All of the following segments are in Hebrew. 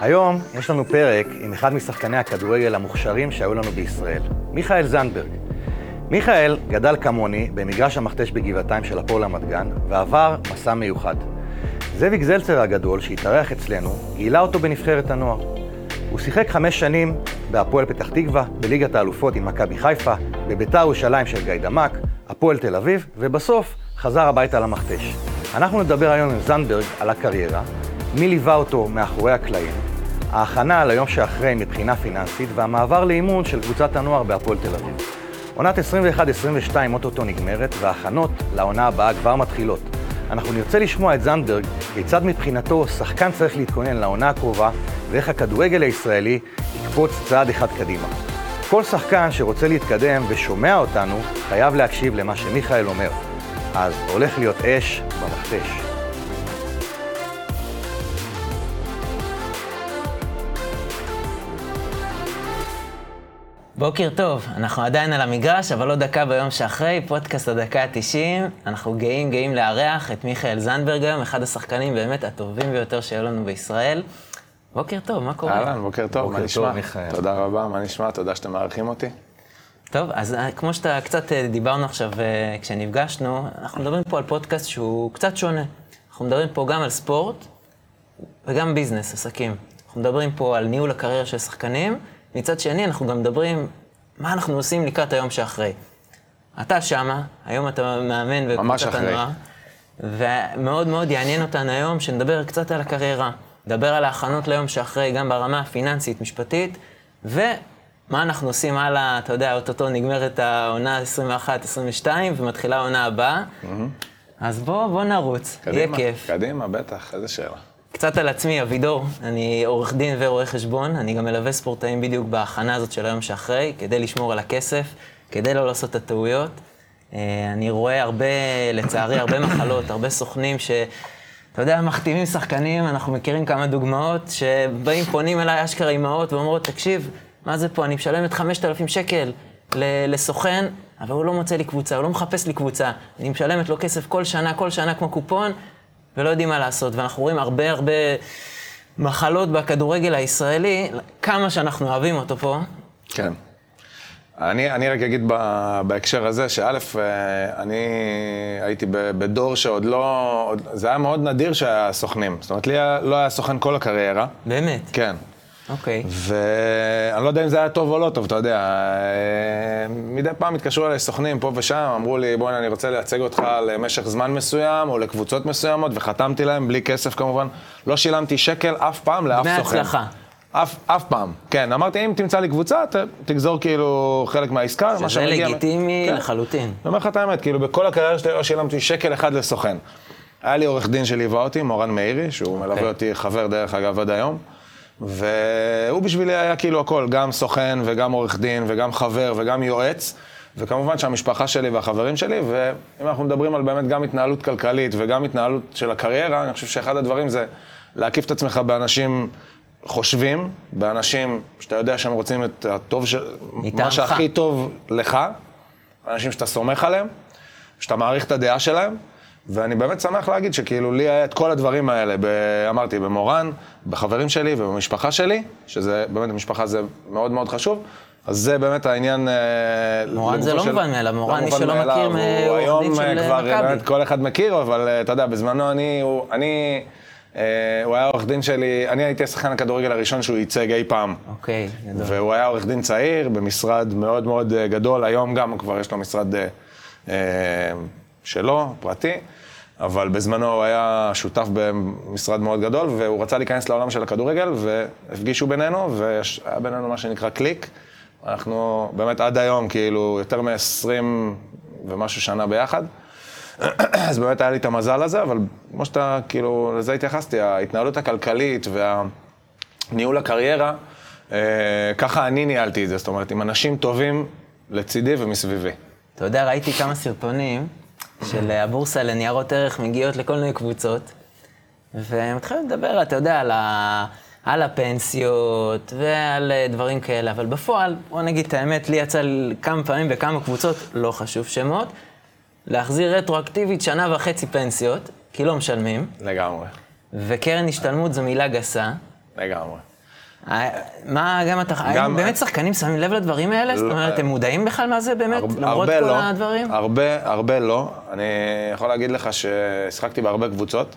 היום יש לנו פרק עם אחד משחקני הכדורגל המוכשרים שהיו לנו בישראל, מיכאל זנדברג. מיכאל גדל כמוני במגרש המכתש בגבעתיים של הפועל רמת גן, ועבר מסע מיוחד. זאביק זלצר הגדול שהתארח אצלנו, גילה אותו בנבחרת הנוער. הוא שיחק 5 שנים בהפועל פתח תקווה, בליגת האלופות עם מכבי חיפה, בביתר ירושלים של גיידמק, הפועל תל אביב, ובסוף חזר הביתה למכתש. אנחנו נדבר היום עם זנדברג על הקריירה, מי ליווה אותו מאחורי הקלעים, ההכנה ליום שאחרי מבחינה פיננסית והמעבר לאימון של קבוצת הנוער בהפועל תל אביב. עונת 21-22 אוטוטו נגמרת וההכנות לעונה הבאה כבר מתחילות. אנחנו נרצה לשמוע את זנדברג כיצד מבחינתו שחקן צריך להתכונן לעונה הקרובה ואיך הכדורגל הישראלי יקפוץ צעד אחד קדימה. כל שחקן שרוצה להתקדם ושומע אותנו חייב להקשיב למה שמיכאל אומר. אז הולך להיות אש במכתש. בוקר טוב, אנחנו עדיין על המגרש, אבל לא דקה ביום שאחרי, פודקאסט הדקה ה-90. אנחנו גאים לארח את מיכאל זנדברג היום, אחד השחקנים באמת הטובים ביותר שהיו לנו בישראל. בוקר טוב, מה קורה? אהלן, בוקר טוב, מה נשמע? תודה רבה, מה נשמע? תודה שאתם מארחים אותי. טוב, אז כמו שאתה קצת דיברנו עכשיו כשנפגשנו, אנחנו מדברים פה על פודקאסט שהוא קצת שונה. אנחנו מדברים פה גם על ספורט וגם ביזנס, עסקים. אנחנו מדברים פה על ניהול הקריירה של שחקנים, מצד שני, אנחנו גם מדברים מה אנחנו עושים לקראת היום שאחרי. אתה שמה, היום אתה מאמן בקבוצת הנוער, ומאוד מאוד יעניין אותנו היום שנדבר קצת על הקריירה, נדבר על ההכנות ליום שאחרי, גם ברמה הפיננסית, משפטית, ומה אנחנו עושים הלאה, אתה יודע, אוטוטו נגמרת העונה 21-22 ומתחילה העונה הבאה. אז בוא נרוץ, יהיה כיף. קדימה, בטח, איזה שאלה. קצת על עצמי, אבידור, אני עורך דין ורואה חשבון, אני גם מלווה ספורטאים בדיוק בהכנה הזאת של היום שאחרי, כדי לשמור על הכסף, כדי לא לעשות את הטעויות. אני רואה הרבה, לצערי, הרבה מחלות, הרבה סוכנים ש... אתה יודע, מכתיבים שחקנים, אנחנו מכירים כמה דוגמאות, שבאים, פונים אליי אשכרה אימהות ואומרות, תקשיב, מה זה פה, אני משלמת 5,000 שקל לסוכן, אבל הוא לא מוצא לי קבוצה, הוא לא מחפש לי קבוצה. אני משלמת לו כסף כל שנה כמו קופון, ולא יודעים מה לעשות, ואנחנו רואים הרבה מחלות בכדורגל הישראלי, כמה שאנחנו אוהבים אותו פה. כן. אני רק אגיד בהקשר הזה, שאלף, אני הייתי בדור שעוד לא... זה היה מאוד נדיר שהיה סוכנים. זאת אומרת, לי לא היה סוכן כל הקריירה. באמת? כן. אוקיי. ואני לא יודע אם זה היה טוב או לא טוב, אתה יודע. מדי פעם התקשרו אליי סוכנים פה ושם, אמרו לי, בואי, אני רוצה לייצג אותך למשך זמן מסוים או לקבוצות מסוימות, וחתמתי להם בלי כסף כמובן. לא שילמתי שקל אף פעם לאף סוכן. בהצלחה. אף פעם, כן. אמרתי, אם תמצא לי קבוצה, תגזור כאילו חלק מהעסקה. שזה לגיטימי לחלוטין. אני אומר לך את האמת, כאילו בכל הקריירה שלי לא שילמתי שקל אחד לסוכן. היה לי עורך דין שליווה אותי, מורן מאירי, שהוא מלווה אותי, חבר דרך אגב עד היום. והוא בשבילי היה כאילו הכל, גם סוכן וגם עורך דין וגם חבר וגם יועץ, וכמובן שהמשפחה שלי והחברים שלי, ואם אנחנו מדברים על באמת גם התנהלות כלכלית וגם התנהלות של הקריירה, אני חושב שאחד הדברים זה להקיף את עצמך באנשים חושבים, באנשים שאתה יודע שהם רוצים את הטוב, מה שהכי טוב לך, אנשים שאתה סומך עליהם, שאתה מעריך את הדעה שלהם, ואני באמת שמח להגיד שכאילו לי היה את כל הדברים האלה, אמרתי במורן, בחברים שלי ובמשפחה שלי, שזה באמת, המשפחה זה מאוד מאוד חשוב, אז זה באמת העניין... מורן זה לא מובן מאליו, מורן מי שלא מכיר מעורך דין של מכבי. הוא היום כבר כל אחד מכיר, אבל אתה יודע, בזמנו אני... הוא היה עורך דין שלי, אני הייתי השחקן הכדורגל הראשון שהוא ייצג אי פעם. אוקיי, גדול. והוא היה עורך דין צעיר במשרד מאוד מאוד גדול, היום גם כבר יש לו משרד... שלו, פרטי, אבל בזמנו הוא היה שותף במשרד מאוד גדול, והוא רצה להיכנס לעולם של הכדורגל, והפגישו בינינו, והיה בינינו מה שנקרא קליק. אנחנו באמת עד היום, כאילו, יותר מ-20 ומשהו שנה ביחד. אז באמת היה לי את המזל הזה, אבל כמו שאתה, כאילו, לזה התייחסתי, ההתנהלות הכלכלית והניהול הקריירה, ככה אני ניהלתי את זה, זאת אומרת, עם אנשים טובים לצידי ומסביבי. אתה יודע, ראיתי כמה סרטונים, של הבורסה לניירות ערך מגיעות לכל מיני קבוצות, ומתחילים לדבר, אתה יודע, על הפנסיות ועל דברים כאלה, אבל בפועל, בוא נגיד את האמת, לי יצא כמה פעמים בכמה קבוצות, לא חשוב שמות, להחזיר רטרואקטיבית 1.5 שנה פנסיות, כי לא משלמים. לגמרי. וקרן השתלמות זו מילה גסה, לגמרי. מה גם אתה, האם באמת שחקנים שמים לב לדברים האלה? זאת אומרת, אתם מודעים בכלל מה זה באמת, למרות כל הדברים? הרבה לא. אני יכול להגיד לך ששחקתי בהרבה קבוצות,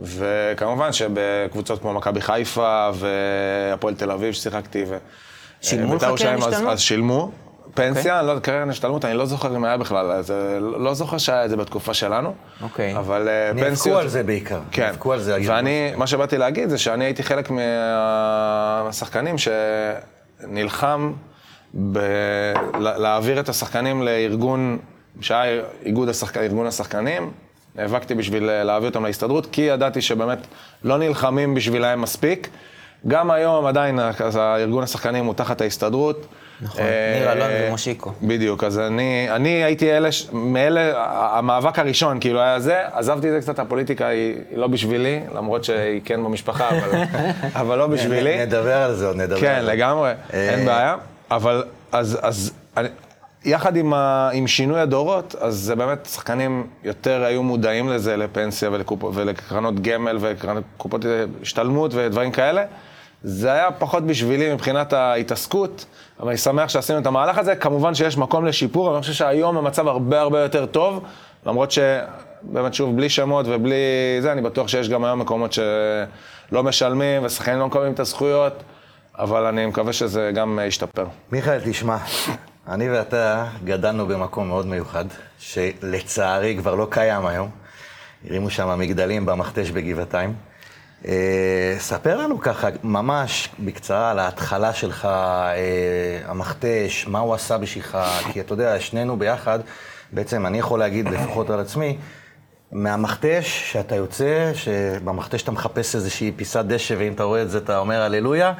וכמובן שבקבוצות כמו מכבי חיפה והפועל תל אביב ששיחקתי, שילמו לך קרן השתלמות? אז שילמו. פנסיה, קרן השתלמות, אני לא זוכר אם היה בכלל, לא זוכר שהיה את זה בתקופה שלנו. אוקיי. אבל פנסיות... נאבקו על זה בעיקר. כן. נאבקו על זה. ואני, מה שבאתי להגיד זה שאני הייתי חלק מהשחקנים שנלחם להעביר את השחקנים לארגון, שהיה ארגון השחקנים, נאבקתי בשביל להעביר אותם להסתדרות, כי ידעתי שבאמת לא נלחמים בשבילהם מספיק. גם היום עדיין ארגון השחקנים הוא תחת ההסתדרות. נכון, ניר אלון ומושיקו. בדיוק, אז אני הייתי מאלה, המאבק הראשון כאילו היה זה, עזבתי את זה קצת, הפוליטיקה היא לא בשבילי, למרות שהיא כן במשפחה, אבל לא בשבילי. נדבר על זה עוד, נדבר על זה. כן, לגמרי, אין בעיה. אבל אז יחד עם שינוי הדורות, אז באמת שחקנים יותר היו מודעים לזה, לפנסיה ולקרנות גמל ולקופות השתלמות ודברים כאלה. זה היה פחות בשבילי מבחינת ההתעסקות, אבל אני שמח שעשינו את המהלך הזה. כמובן שיש מקום לשיפור, אבל אני חושב שהיום המצב הרבה הרבה יותר טוב, למרות שבאמת שוב בלי שמות ובלי זה, אני בטוח שיש גם היום מקומות שלא משלמים ושחקנים לא מקבלים את הזכויות, אבל אני מקווה שזה גם ישתפר. מיכאל, תשמע, אני ואתה גדלנו במקום מאוד מיוחד, שלצערי כבר לא קיים היום. הרימו שם המגדלים במכתש בגבעתיים. ספר לנו ככה, ממש בקצרה, על ההתחלה שלך, המכתש, מה הוא עשה בשבילך, כי אתה יודע, שנינו ביחד, בעצם אני יכול להגיד לפחות על עצמי, מהמכתש שאתה יוצא, שבמכתש אתה מחפש איזושהי פיסת דשא, ואם אתה רואה את זה, אתה אומר הללויה,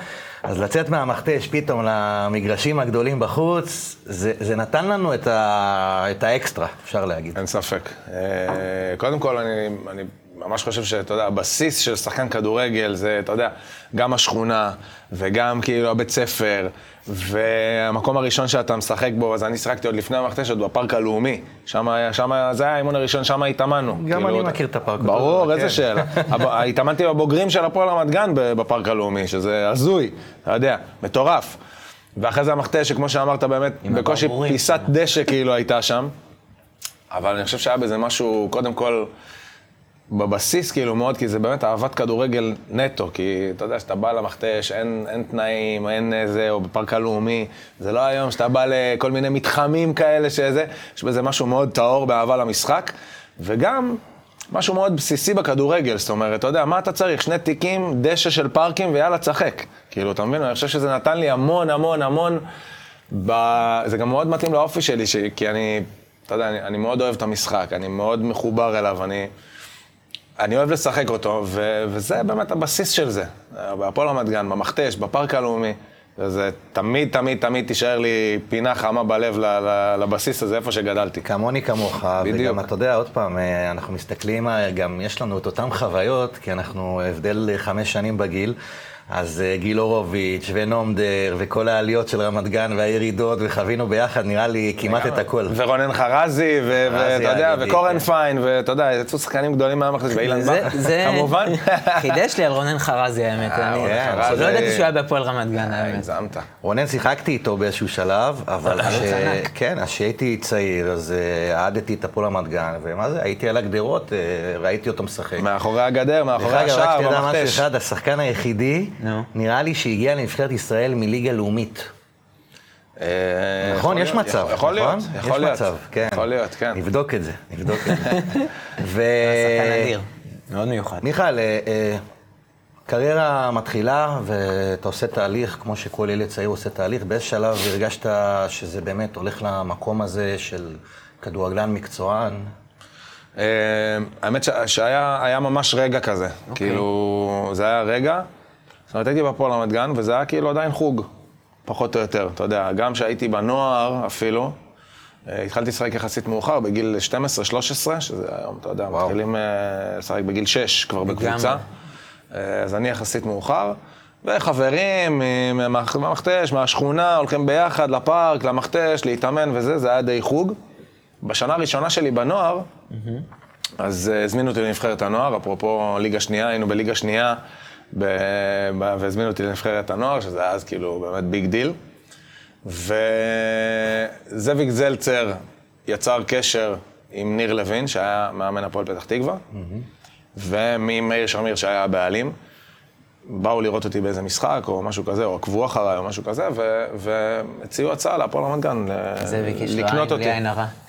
אז לצאת מהמכתש פתאום למגרשים הגדולים בחוץ, זה נתן לנו את האקסטרה, אפשר להגיד. אין ספק. קודם כל, אני ממש חושב שאתה יודע, הבסיס של שחקן כדורגל זה, אתה יודע, גם השכונה וגם כאילו הבית ספר, והמקום הראשון שאתה משחק בו, אז אני שחקתי עוד לפני המכתש, עוד בפארק הלאומי. שם זה היה האימון הראשון, שם התאמנו. גם אני מכיר את הפארק. ברור, איזה שאלה. התאמנתי בבוגרים של הפועל רמת גן בפארק הלאומי, שזה הזוי, אתה יודע, מטורף. ואחרי זה המכתש, שכמו שאמרת באמת, בקושי פיסת דשא כאילו הייתה שם. אבל אני חושב שהיה בזה משהו, קודם כל, בבסיס כאילו מאוד, כי זה באמת אהבת כדורגל נטו, כי אתה יודע שאתה בא למכתש, אין תנאים, אין איזה, או בפארק הלאומי, זה לא היום שאתה בא לכל מיני מתחמים כאלה שזה, יש בזה משהו מאוד טהור באהבה למשחק, וגם משהו מאוד בסיסי בכדורגל, זאת אומרת, אתה יודע, מה אתה צריך? שני תיקים, דשא של פארקים ויאללה צחק, כאילו, אתה מבין? אני חושב שזה נתן לי המון המון המון, זה גם מאוד מתאים לאופי שלי, כי אני, אתה יודע, אני מאוד אוהב את המשחק, אני מאוד מחובר אליו, אני אוהב לשחק אותו, וזה באמת הבסיס של זה. בהפועל רמת גן, במכתש, בפארק הלאומי, זה תמיד, תמיד, תמיד תישאר לי פינה חמה בלב לבסיס הזה, איפה שגדלתי. כמוני כמוך, וגם אתה יודע, עוד פעם, אנחנו מסתכלים, גם יש לנו את אותן חוויות, כי אנחנו הבדל 5 שנים בגיל, אז גיל הורוביץ' ונומדר, וכל העליות של רמת גן והירידות, וחווינו ביחד, נראה לי, כמעט את הכל. ורונן חרזי, ואתה יודע, וקורן פיין, ואתה יודע, יצאו שחקנים גדולים מהמחזיק, ואילן בר, כמובן. חידש לי על רונן חרזי, האמת. לא ידעתי שהוא היה בפועל רמת גן, האמת. זעמת. רונן, שיחקתי איתו באיזשהו שלב, אבל כשהייתי צעיר, אז עדתי את הפועל רמת גן, ומה זה? הייתי על הגדרות, ראיתי אותו משחק. מאחורי הגדר, מאחורי השער, במכתש. נראה לי שהגיע לנבחרת ישראל מליגה לאומית. נכון, יש מצב, נכון? יכול להיות, יכול להיות. יש מצב, כן. יכול להיות, כן. נבדוק את זה, נבדוק את זה. שחקן אדיר, מאוד מיוחד. מיכל, קריירה מתחילה ואתה עושה תהליך, כמו שכל ילד צעיר עושה תהליך, באיזה שלב הרגשת שזה באמת הולך למקום הזה של כדורגלן מקצוען? האמת שהיה ממש רגע כזה, כאילו זה היה רגע, זאת אומרת, הייתי בפועל רמת גן, וזה היה כאילו עדיין חוג, פחות או יותר, אתה יודע, גם שהייתי בנוער אפילו, התחלתי לשחק יחסית מאוחר, בגיל 12-13, שזה היום, אתה יודע, מתחילים לשחק בגיל 6 כבר בקבוצה, אז אני יחסית מאוחר, וחברים מהמכתש, מהשכונה, הולכים ביחד לפארק, למכתש, להתאמן וזה, זה היה די חוג. בשנה הראשונה שלי בנוער, אז הזמינו אותי לנבחרת הנוער, אפרופו ליגה שנייה, היינו בליגה שנייה, והזמינו אותי לנבחרת הנוער, שזה אז כאילו באמת ביג דיל. וזאביק זלצר יצר קשר עם ניר לוין, שהיה מאמן הפועל פתח תקווה, ומאיר שמיר שהיה הבעלים. באו לראות אותי באיזה משחק או משהו כזה, או עקבו אחריי או משהו כזה, והציעו הצעה להפועל רמת גן לקנות אותי.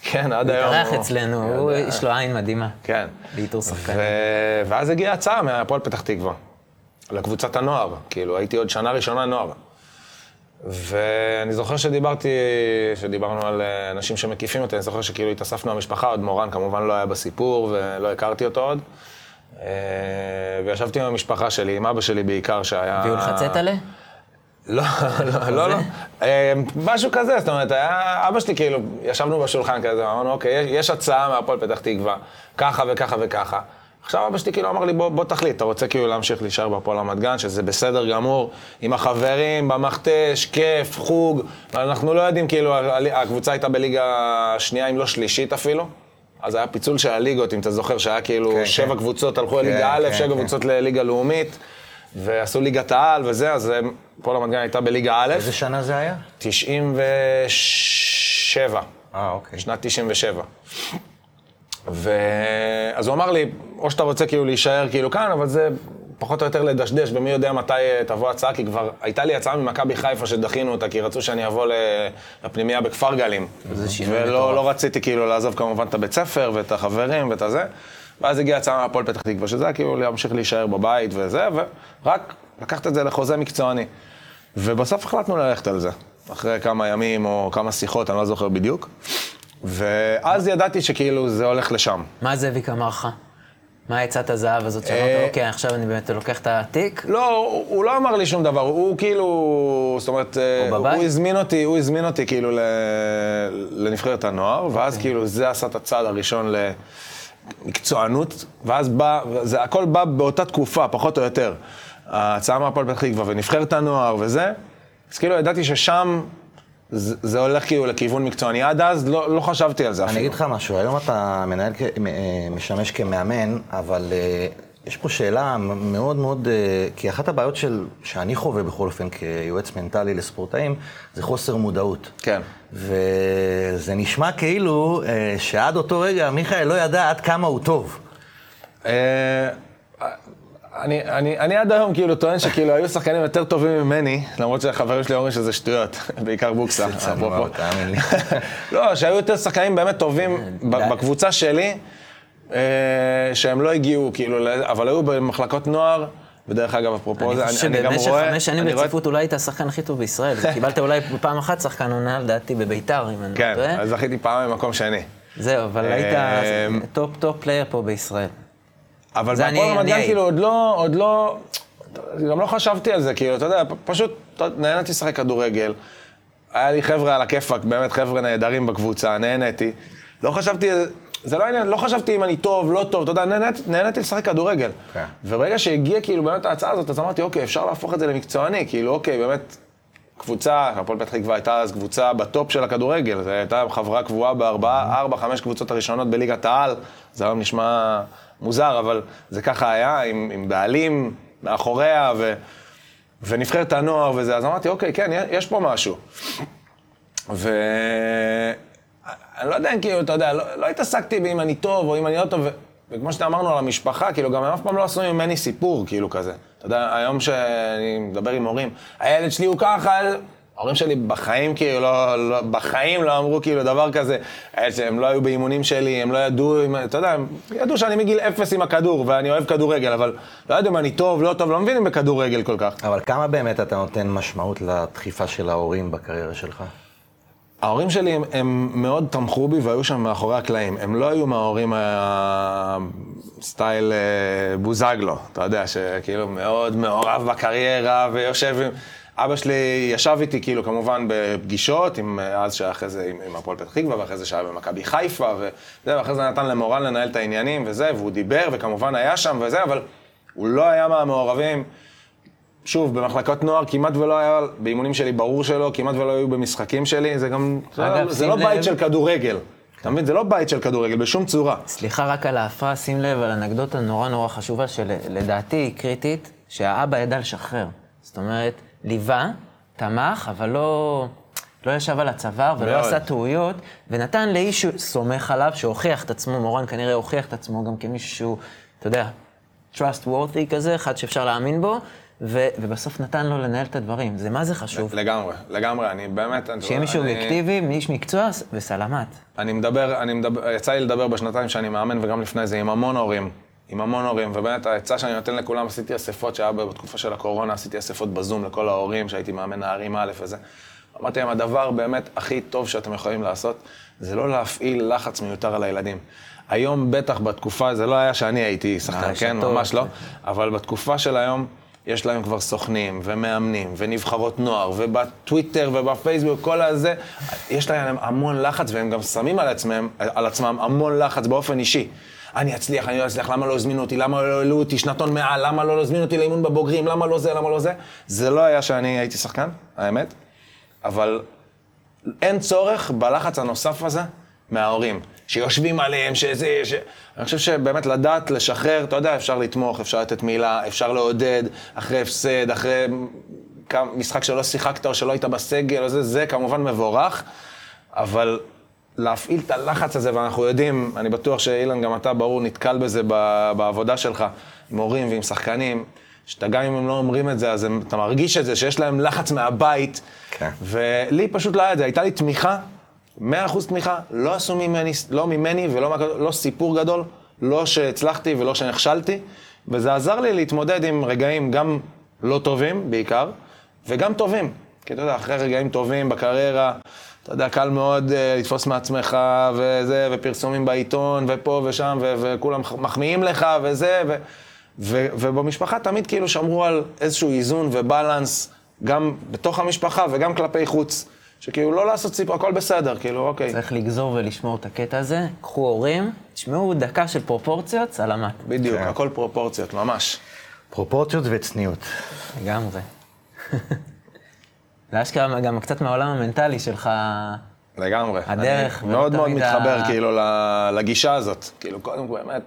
כן, עד היום. הוא התארח אצלנו, הוא יש לו עין מדהימה. כן. באיתור שחקנים. ואז הגיעה הצעה מהפועל פתח תקווה, לקבוצת הנוער, כאילו הייתי עוד שנה ראשונה נוער. ואני זוכר שדיברנו על אנשים שמקיפים אותי, אני זוכר שכאילו התאספנו המשפחה, עוד מורן כמובן לא היה בסיפור ולא הכרתי אותו עוד. וישבתי עם המשפחה שלי, עם אבא שלי בעיקר שהיה... והוא לחצת עליה? לא, לא, לא. משהו כזה, זאת אומרת, אבא שלי כאילו, ישבנו בשולחן כזה, אמרנו, אוקיי, יש הצעה מהפועל פתח תקווה, ככה וככה וככה. עכשיו אבא שלי כאילו אמר לי, בוא תחליט, אתה רוצה כאילו להמשיך להישאר בהפועל רמת גן, שזה בסדר גמור, עם החברים, במכתש, כיף, חוג, אנחנו לא יודעים כאילו, הקבוצה הייתה בליגה השנייה, אם לא שלישית אפילו. אז היה פיצול של הליגות, אם אתה זוכר, שהיה כאילו שבע קבוצות הלכו לליגה א', שבע קבוצות לליגה לאומית, ועשו ליגת העל וזה, אז הפועל רמת גן הייתה בליגה א'. איזה שנה זה היה? 97. אוקיי. שנת 97. אז הוא אמר לי, או שאתה רוצה כאילו להישאר כאילו כאן, אבל זה פחות או יותר לדשדש, ומי יודע מתי תבוא הצעה, כי כבר הייתה לי הצעה ממכבי חיפה שדחינו אותה, כי רצו שאני אבוא לפנימיה בכפר גלים. ולא רציתי כאילו לעזוב כמובן את הבית ספר ואת החברים ואת זה, ואז הגיעה הצעה מהפועל פתח תקווה, שזה היה כאילו להמשיך להישאר בבית וזה, ורק לקחת את זה לחוזה מקצועני. ובסוף החלטנו ללכת על זה, אחרי כמה ימים או כמה שיחות, אני לא זוכר בדיוק, ואז ידעתי שכאילו זה הולך לשם. מה זאביק אמר לך? מה יצאת הזהב הזאת שאמרת, אוקיי, עכשיו אני באמת לוקח את התיק? לא, הוא לא אמר לי שום דבר, הוא כאילו, זאת אומרת, הוא הזמין אותי כאילו לנבחרת הנוער, ואז כאילו זה עשה את הצעד הראשון למקצוענות, ואז בא, זה הכל בא באותה תקופה, פחות או יותר. ההצעה מהפועל פתח תקווה ונבחרת הנוער וזה, אז כאילו ידעתי ששם, זה הולך כאילו לכיוון מקצועני, עד אז לא חשבתי על זה אפילו. אני אגיד לך משהו, היום אתה משמש כמאמן, אבל יש פה שאלה מאוד מאוד, כי אחת הבעיות שאני חווה בכל אופן כיועץ מנטלי לספורטאים, זה חוסר מודעות. כן. וזה נשמע כאילו שעד אותו רגע מיכאל לא ידע עד כמה הוא טוב. אני עד היום כאילו טוען שכאילו היו שחקנים יותר טובים ממני, למרות שהחברים שלי אומרים שזה שטויות, בעיקר בוקסה. זה צנוע, תאמין לי. לא, שהיו יותר שחקנים באמת טובים בקבוצה שלי, שהם לא הגיעו כאילו, אבל היו במחלקות נוער, ודרך אגב, אפרופו זה, אני גם רואה... אני חושב שבמשך 5 שנים ברציפות אולי היית השחקן הכי טוב בישראל, וקיבלת אולי פעם אחת שחקן עונה, לדעתי, בביתר, אם אני טועה. כן, אז זכיתי פעם במקום שני. זהו, אבל היית טופ פלייר פה בישראל. אבל בהפועל רמת גן כאילו עוד לא, גם לא חשבתי על זה, כאילו, אתה יודע, פשוט נהניתי לשחק כדורגל, היה לי חבר'ה על הכיפאק, באמת חבר'ה נהדרים בקבוצה, נהניתי, לא חשבתי, זה לא עניין, לא חשבתי אם אני טוב, לא טוב, אתה יודע, נהניתי לשחק כדורגל. וברגע שהגיע כאילו באמת ההצעה הזאת, אז אמרתי, אוקיי, אפשר להפוך את זה למקצועני, כאילו, אוקיי, באמת, קבוצה, הפועל פתח תקווה הייתה אז קבוצה בטופ של הכדורגל, זה הייתה חברה קבועה ב4-5 קבוצות הראשונות בליגת העל, זה היום נשמע מוזר, אבל זה ככה היה, עם בעלים מאחוריה, ונבחרת הנוער וזה, אז אמרתי, אוקיי, כן, יש פה משהו. ואני לא יודע, כאילו, אתה יודע, לא התעסקתי באם אני טוב או אם אני לא טוב, וכמו שאתה אמרנו על המשפחה, כאילו, גם הם אף פעם לא עשו ממני סיפור, כאילו, כזה. אתה יודע, היום שאני מדבר עם הורים, הילד שלי הוא ככה, ההורים שלי בחיים כאילו, בחיים לא אמרו כאילו דבר כזה, הם לא היו באימונים שלי, הם לא ידעו, אתה יודע, הם ידעו שאני מגיל 0 עם הכדור, ואני אוהב כדורגל, אבל לא יודעים, אני טוב, לא טוב, לא מבינים בכדורגל כל כך. אבל כמה באמת אתה נותן משמעות לדחיפה של ההורים בקריירה שלך? ההורים שלי הם מאוד תמכו בי והיו שם מאחורי הקלעים, הם לא היו מההורים סטייל בוזגלו, אתה יודע, שכאילו מאוד מעורב בקריירה ויושב עם... אבא שלי ישב איתי כאילו כמובן בפגישות, אז שהיה אחרי זה עם הפועל פתח תקווה, ואחרי זה שהיה במכבי חיפה, ואחרי זה נתן למורן לנהל את העניינים וזה, והוא דיבר וכמובן היה שם וזה, אבל הוא לא היה מהמעורבים, שוב, במחלקות נוער כמעט ולא היה, באימונים שלי ברור שלא, כמעט ולא היו במשחקים שלי, זה גם, זה לא בית של כדורגל. אתה מבין, זה לא בית של כדורגל, בשום צורה. סליחה רק על ההפרעה, שים לב על אנקדוטה נורא חשובה שלדעתי היא קריטית, שהאבא ידע לשחרר. זאת אומרת, ליווה, תמך, אבל לא ישב על הצוואר ולא מאוד. עשה טעויות, ונתן לאיש סומך עליו, שהוכיח את עצמו, מורן כנראה הוכיח את עצמו גם כמישהו שהוא, אתה יודע, trustworthy כזה, אחד שאפשר להאמין בו, ובסוף נתן לו לנהל את הדברים. זה מה זה חשוב? לגמרי, אני באמת... שיהיה מישהו אובייקטיבי, איש מקצוע וסלמת. יצא לי לדבר בשנתיים שאני מאמן, וגם לפני זה, עם המון הורים. ובאמת ההצעה שאני נותן לכולם, עשיתי אספות שהיה בתקופה של הקורונה, עשיתי אספות בזום לכל ההורים, שהייתי מאמן נערים א' וזה. אמרתי להם, הדבר באמת הכי טוב שאתם יכולים לעשות, זה לא להפעיל לחץ מיותר על הילדים. היום בטח בתקופה, זה לא היה שאני הייתי שחקן, כן, ממש לא, אבל בתקופה של היום, יש להם כבר סוכנים ומאמנים ונבחרות נוער ובטוויטר ובפייסבוק, כל הזה, יש להם המון לחץ והם גם שמים על עצמם המון לחץ באופן אישי. אני אצליח, אני לא אצליח, למה לא הזמינו אותי, למה לא העלו אותי שנתון מעל, למה לא הזמינו אותי לאימון בבוגרים, למה לא זה, למה לא זה. זה לא היה שאני הייתי שחקן, האמת, אבל אין צורך בלחץ הנוסף הזה מההורים, שיושבים עליהם, שזה, אני חושב שבאמת לדעת, לשחרר, אתה יודע, אפשר לתמוך, אפשר לתת מילה, אפשר לעודד, אחרי הפסד, אחרי משחק שלא שיחקת או שלא היית בסגל, או זה כמובן מבורך, אבל להפעיל את הלחץ הזה, ואנחנו יודעים, אני בטוח שאילן, גם אתה ברור, נתקל בזה בעבודה שלך, עם הורים ועם שחקנים, שאתה גם אם הם לא אומרים את זה, אז אתה מרגיש את זה, שיש להם לחץ מהבית, ולי פשוט לא היה את זה, הייתה לי תמיכה, 100% תמיכה, לא עשו ממני, לא ממני ולא סיפור גדול, לא שהצלחתי ולא שנכשלתי, וזה עזר לי להתמודד עם רגעים גם לא טובים בעיקר, וגם טובים, כי אתה יודע, אחרי רגעים טובים בקריירה, אתה יודע, קל מאוד לתפוס מעצמך וזה, ופרסומים בעיתון ופה ושם, וכולם מחמיאים לך וזה, ובמשפחה תמיד כאילו שמרו על איזשהו איזון ובלנס, גם בתוך המשפחה וגם כלפי חוץ. שכאילו לא לעשות סיפור, הכל בסדר, כאילו, אוקיי. צריך לגזור ולשמור את הקטע הזה, קחו הורים, תשמעו דקה של פרופורציות, סלמת. בדיוק, כן. הכל פרופורציות, ממש. פרופורציות וצניעות. לגמרי. להשכרה גם קצת מהעולם המנטלי שלך. לגמרי. הדרך. אני מאוד מאוד מתחבר כאילו לגישה הזאת, כאילו קודם כל באמת.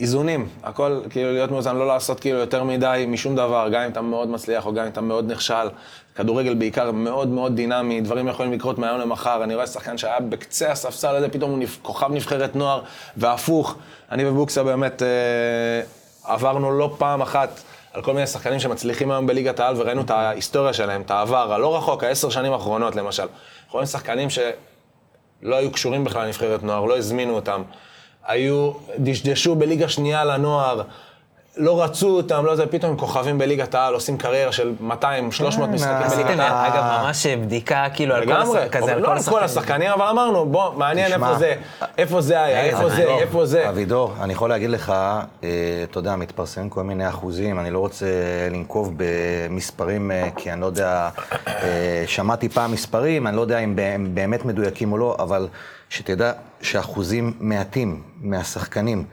איזונים, הכל כאילו להיות מאוזן, לא לעשות כאילו יותר מדי משום דבר, גם אם אתה מאוד מצליח או גם אם אתה מאוד נכשל. כדורגל בעיקר מאוד מאוד דינמי, דברים יכולים לקרות מהיום למחר, אני רואה שחקן שהיה בקצה הספסל הזה, פתאום הוא כוכב נבחרת נוער, והפוך, אני ובוקסה באמת עברנו לא פעם אחת על כל מיני שחקנים שמצליחים היום בליגת העל, וראינו את ההיסטוריה שלהם, את העבר, הלא רחוק, 10 שנים האחרונות למשל. אנחנו רואים שחקנים שלא היו קשורים בכלל לנבחרת נוער, לא הזמינו אותם. היו, דשדשו בליגה שנייה לנוער, לא רצו אותם, לא זה, פתאום כוכבים בליגת העל, עושים קריירה של 200, 300 משחקים בליגת העל. אגב, ממש בדיקה, כאילו, על כל השחקנים. לא על כל השחקנים, אבל אמרנו, בוא, מעניין איפה זה היה, איפה זה. אבידור, אני יכול להגיד לך, אתה יודע, מתפרסמים כל מיני אחוזים, אני לא רוצה לנקוב במספרים, כי אני לא יודע, שמעתי פעם מספרים, אני לא יודע אם הם באמת מדויקים או לא, אבל שתדע שאחוזים מעטים מהשחקנים,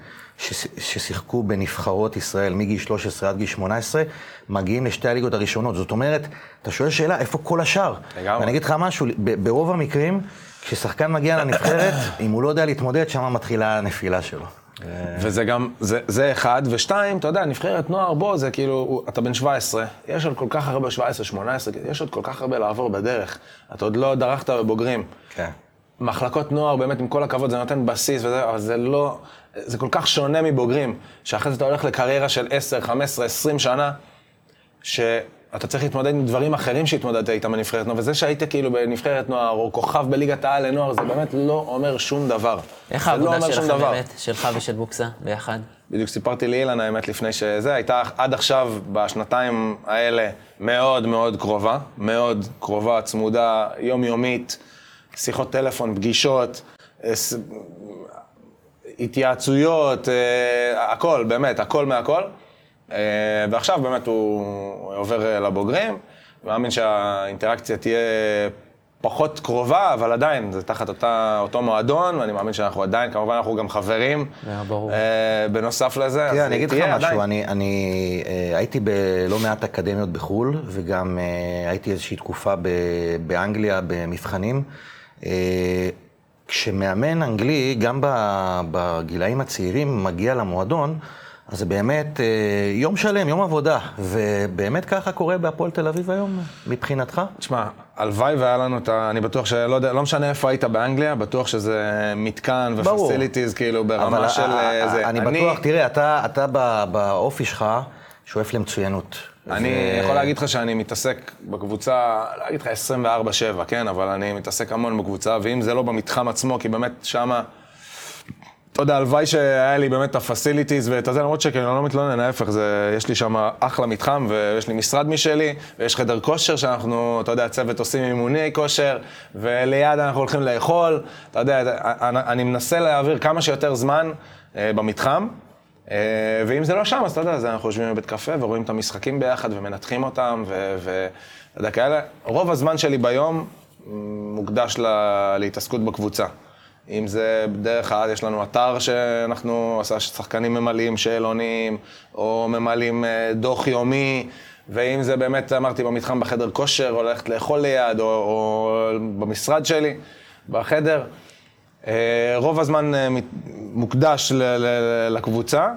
ששיחקו בנבחרות ישראל מגיל 13 עד גיל 18, מגיעים לשתי הליגות הראשונות. זאת אומרת, אתה שואל שאלה, איפה כל השאר? ואני אגיד לך משהו, ברוב המקרים, כששחקן מגיע לנבחרת, אם הוא לא יודע להתמודד, שמה מתחילה הנפילה שלו. וזה גם, זה אחד, ושתיים, אתה יודע, נבחרת נוער בו, זה כאילו, אתה בן 17, יש עוד כל כך הרבה, 17, 18, יש עוד כל כך הרבה לעבור בדרך. אתה עוד לא דרכת בבוגרים. כן. מחלקות נוער, באמת, עם כל הכבוד, זה נותן בסיס וזה, אבל זה לא, זה כל כך שונה מבוגרים, שאחרי זה אתה הולך לקריירה של 10, 15, 20 שנה, שאתה צריך להתמודד עם דברים אחרים שהתמודדת איתם בנבחרת נוער, וזה שהיית כאילו בנבחרת נוער, או כוכב בליגת העל לנוער, זה באמת לא אומר שום דבר. איך העבודה לא שלך באמת, שלך ושל בוקסה, ביחד? בדיוק סיפרתי לאילן האמת לפני שזה, הייתה עד עכשיו, בשנתיים האלה, מאוד מאוד קרובה, צמודה, יומיומית, שיחות טלפון, פגישות, התייעצויות, הכל, באמת, הכל מהכל. ועכשיו באמת הוא עובר לבוגרים, מאמין שהאינטראקציה תהיה פחות קרובה, אבל עדיין, זה תחת אותו מועדון, ואני מאמין שאנחנו עדיין, כמובן אנחנו גם חברים, בנוסף לזה. תראה, אני אגיד לך משהו, אני הייתי בלא מעט אקדמיות בחו"ל, וגם הייתי איזושהי תקופה באנגליה במבחנים, כשמאמן אנגלי, גם בגילאים הצעירים, מגיע למועדון, אז זה באמת יום שלם, יום עבודה, ובאמת ככה קורה בהפועל תל אביב היום, מבחינתך? תשמע, הלוואי והיה לנו את ה... אני בטוח שלא יודע, לא משנה איפה היית באנגליה, בטוח שזה מתקן ופסיליטיז, כאילו ברמה של זה. אני בטוח, תראה, אתה באופי שלך שואף למצוינות. אני יכול להגיד לך שאני מתעסק בקבוצה, לא אגיד לך 24/7, כן, אבל אני מתעסק המון בקבוצה, ואם זה לא במתחם עצמו, כי באמת שמה... אתה יודע, הלוואי שהיה לי באמת את הפסיליטיז ואת הזה, למרות שכן, אני לא מתלונן, ההפך, יש לי שם אחלה מתחם ויש לי משרד משלי, ויש חדר כושר שאנחנו, אתה יודע, הצוות עושים אימוני כושר, וליד אנחנו הולכים לאכול, אתה יודע, אני מנסה להעביר כמה שיותר זמן במתחם, ואם זה לא שם, אז אתה יודע, אז אנחנו יושבים בבית קפה ורואים את המשחקים ביחד ומנתחים אותם, ואתה יודע, כאלה, רוב הזמן שלי ביום מוקדש להתעסקות בקבוצה. אם זה דרך עד, יש לנו אתר שאנחנו, שחקנים ממלאים שאלונים, או ממלאים דוח יומי, ואם זה באמת, אמרתי, במתחם בחדר כושר, או ללכת לאכול ליד, או במשרד שלי, בחדר. רוב הזמן מוקדש לקבוצה,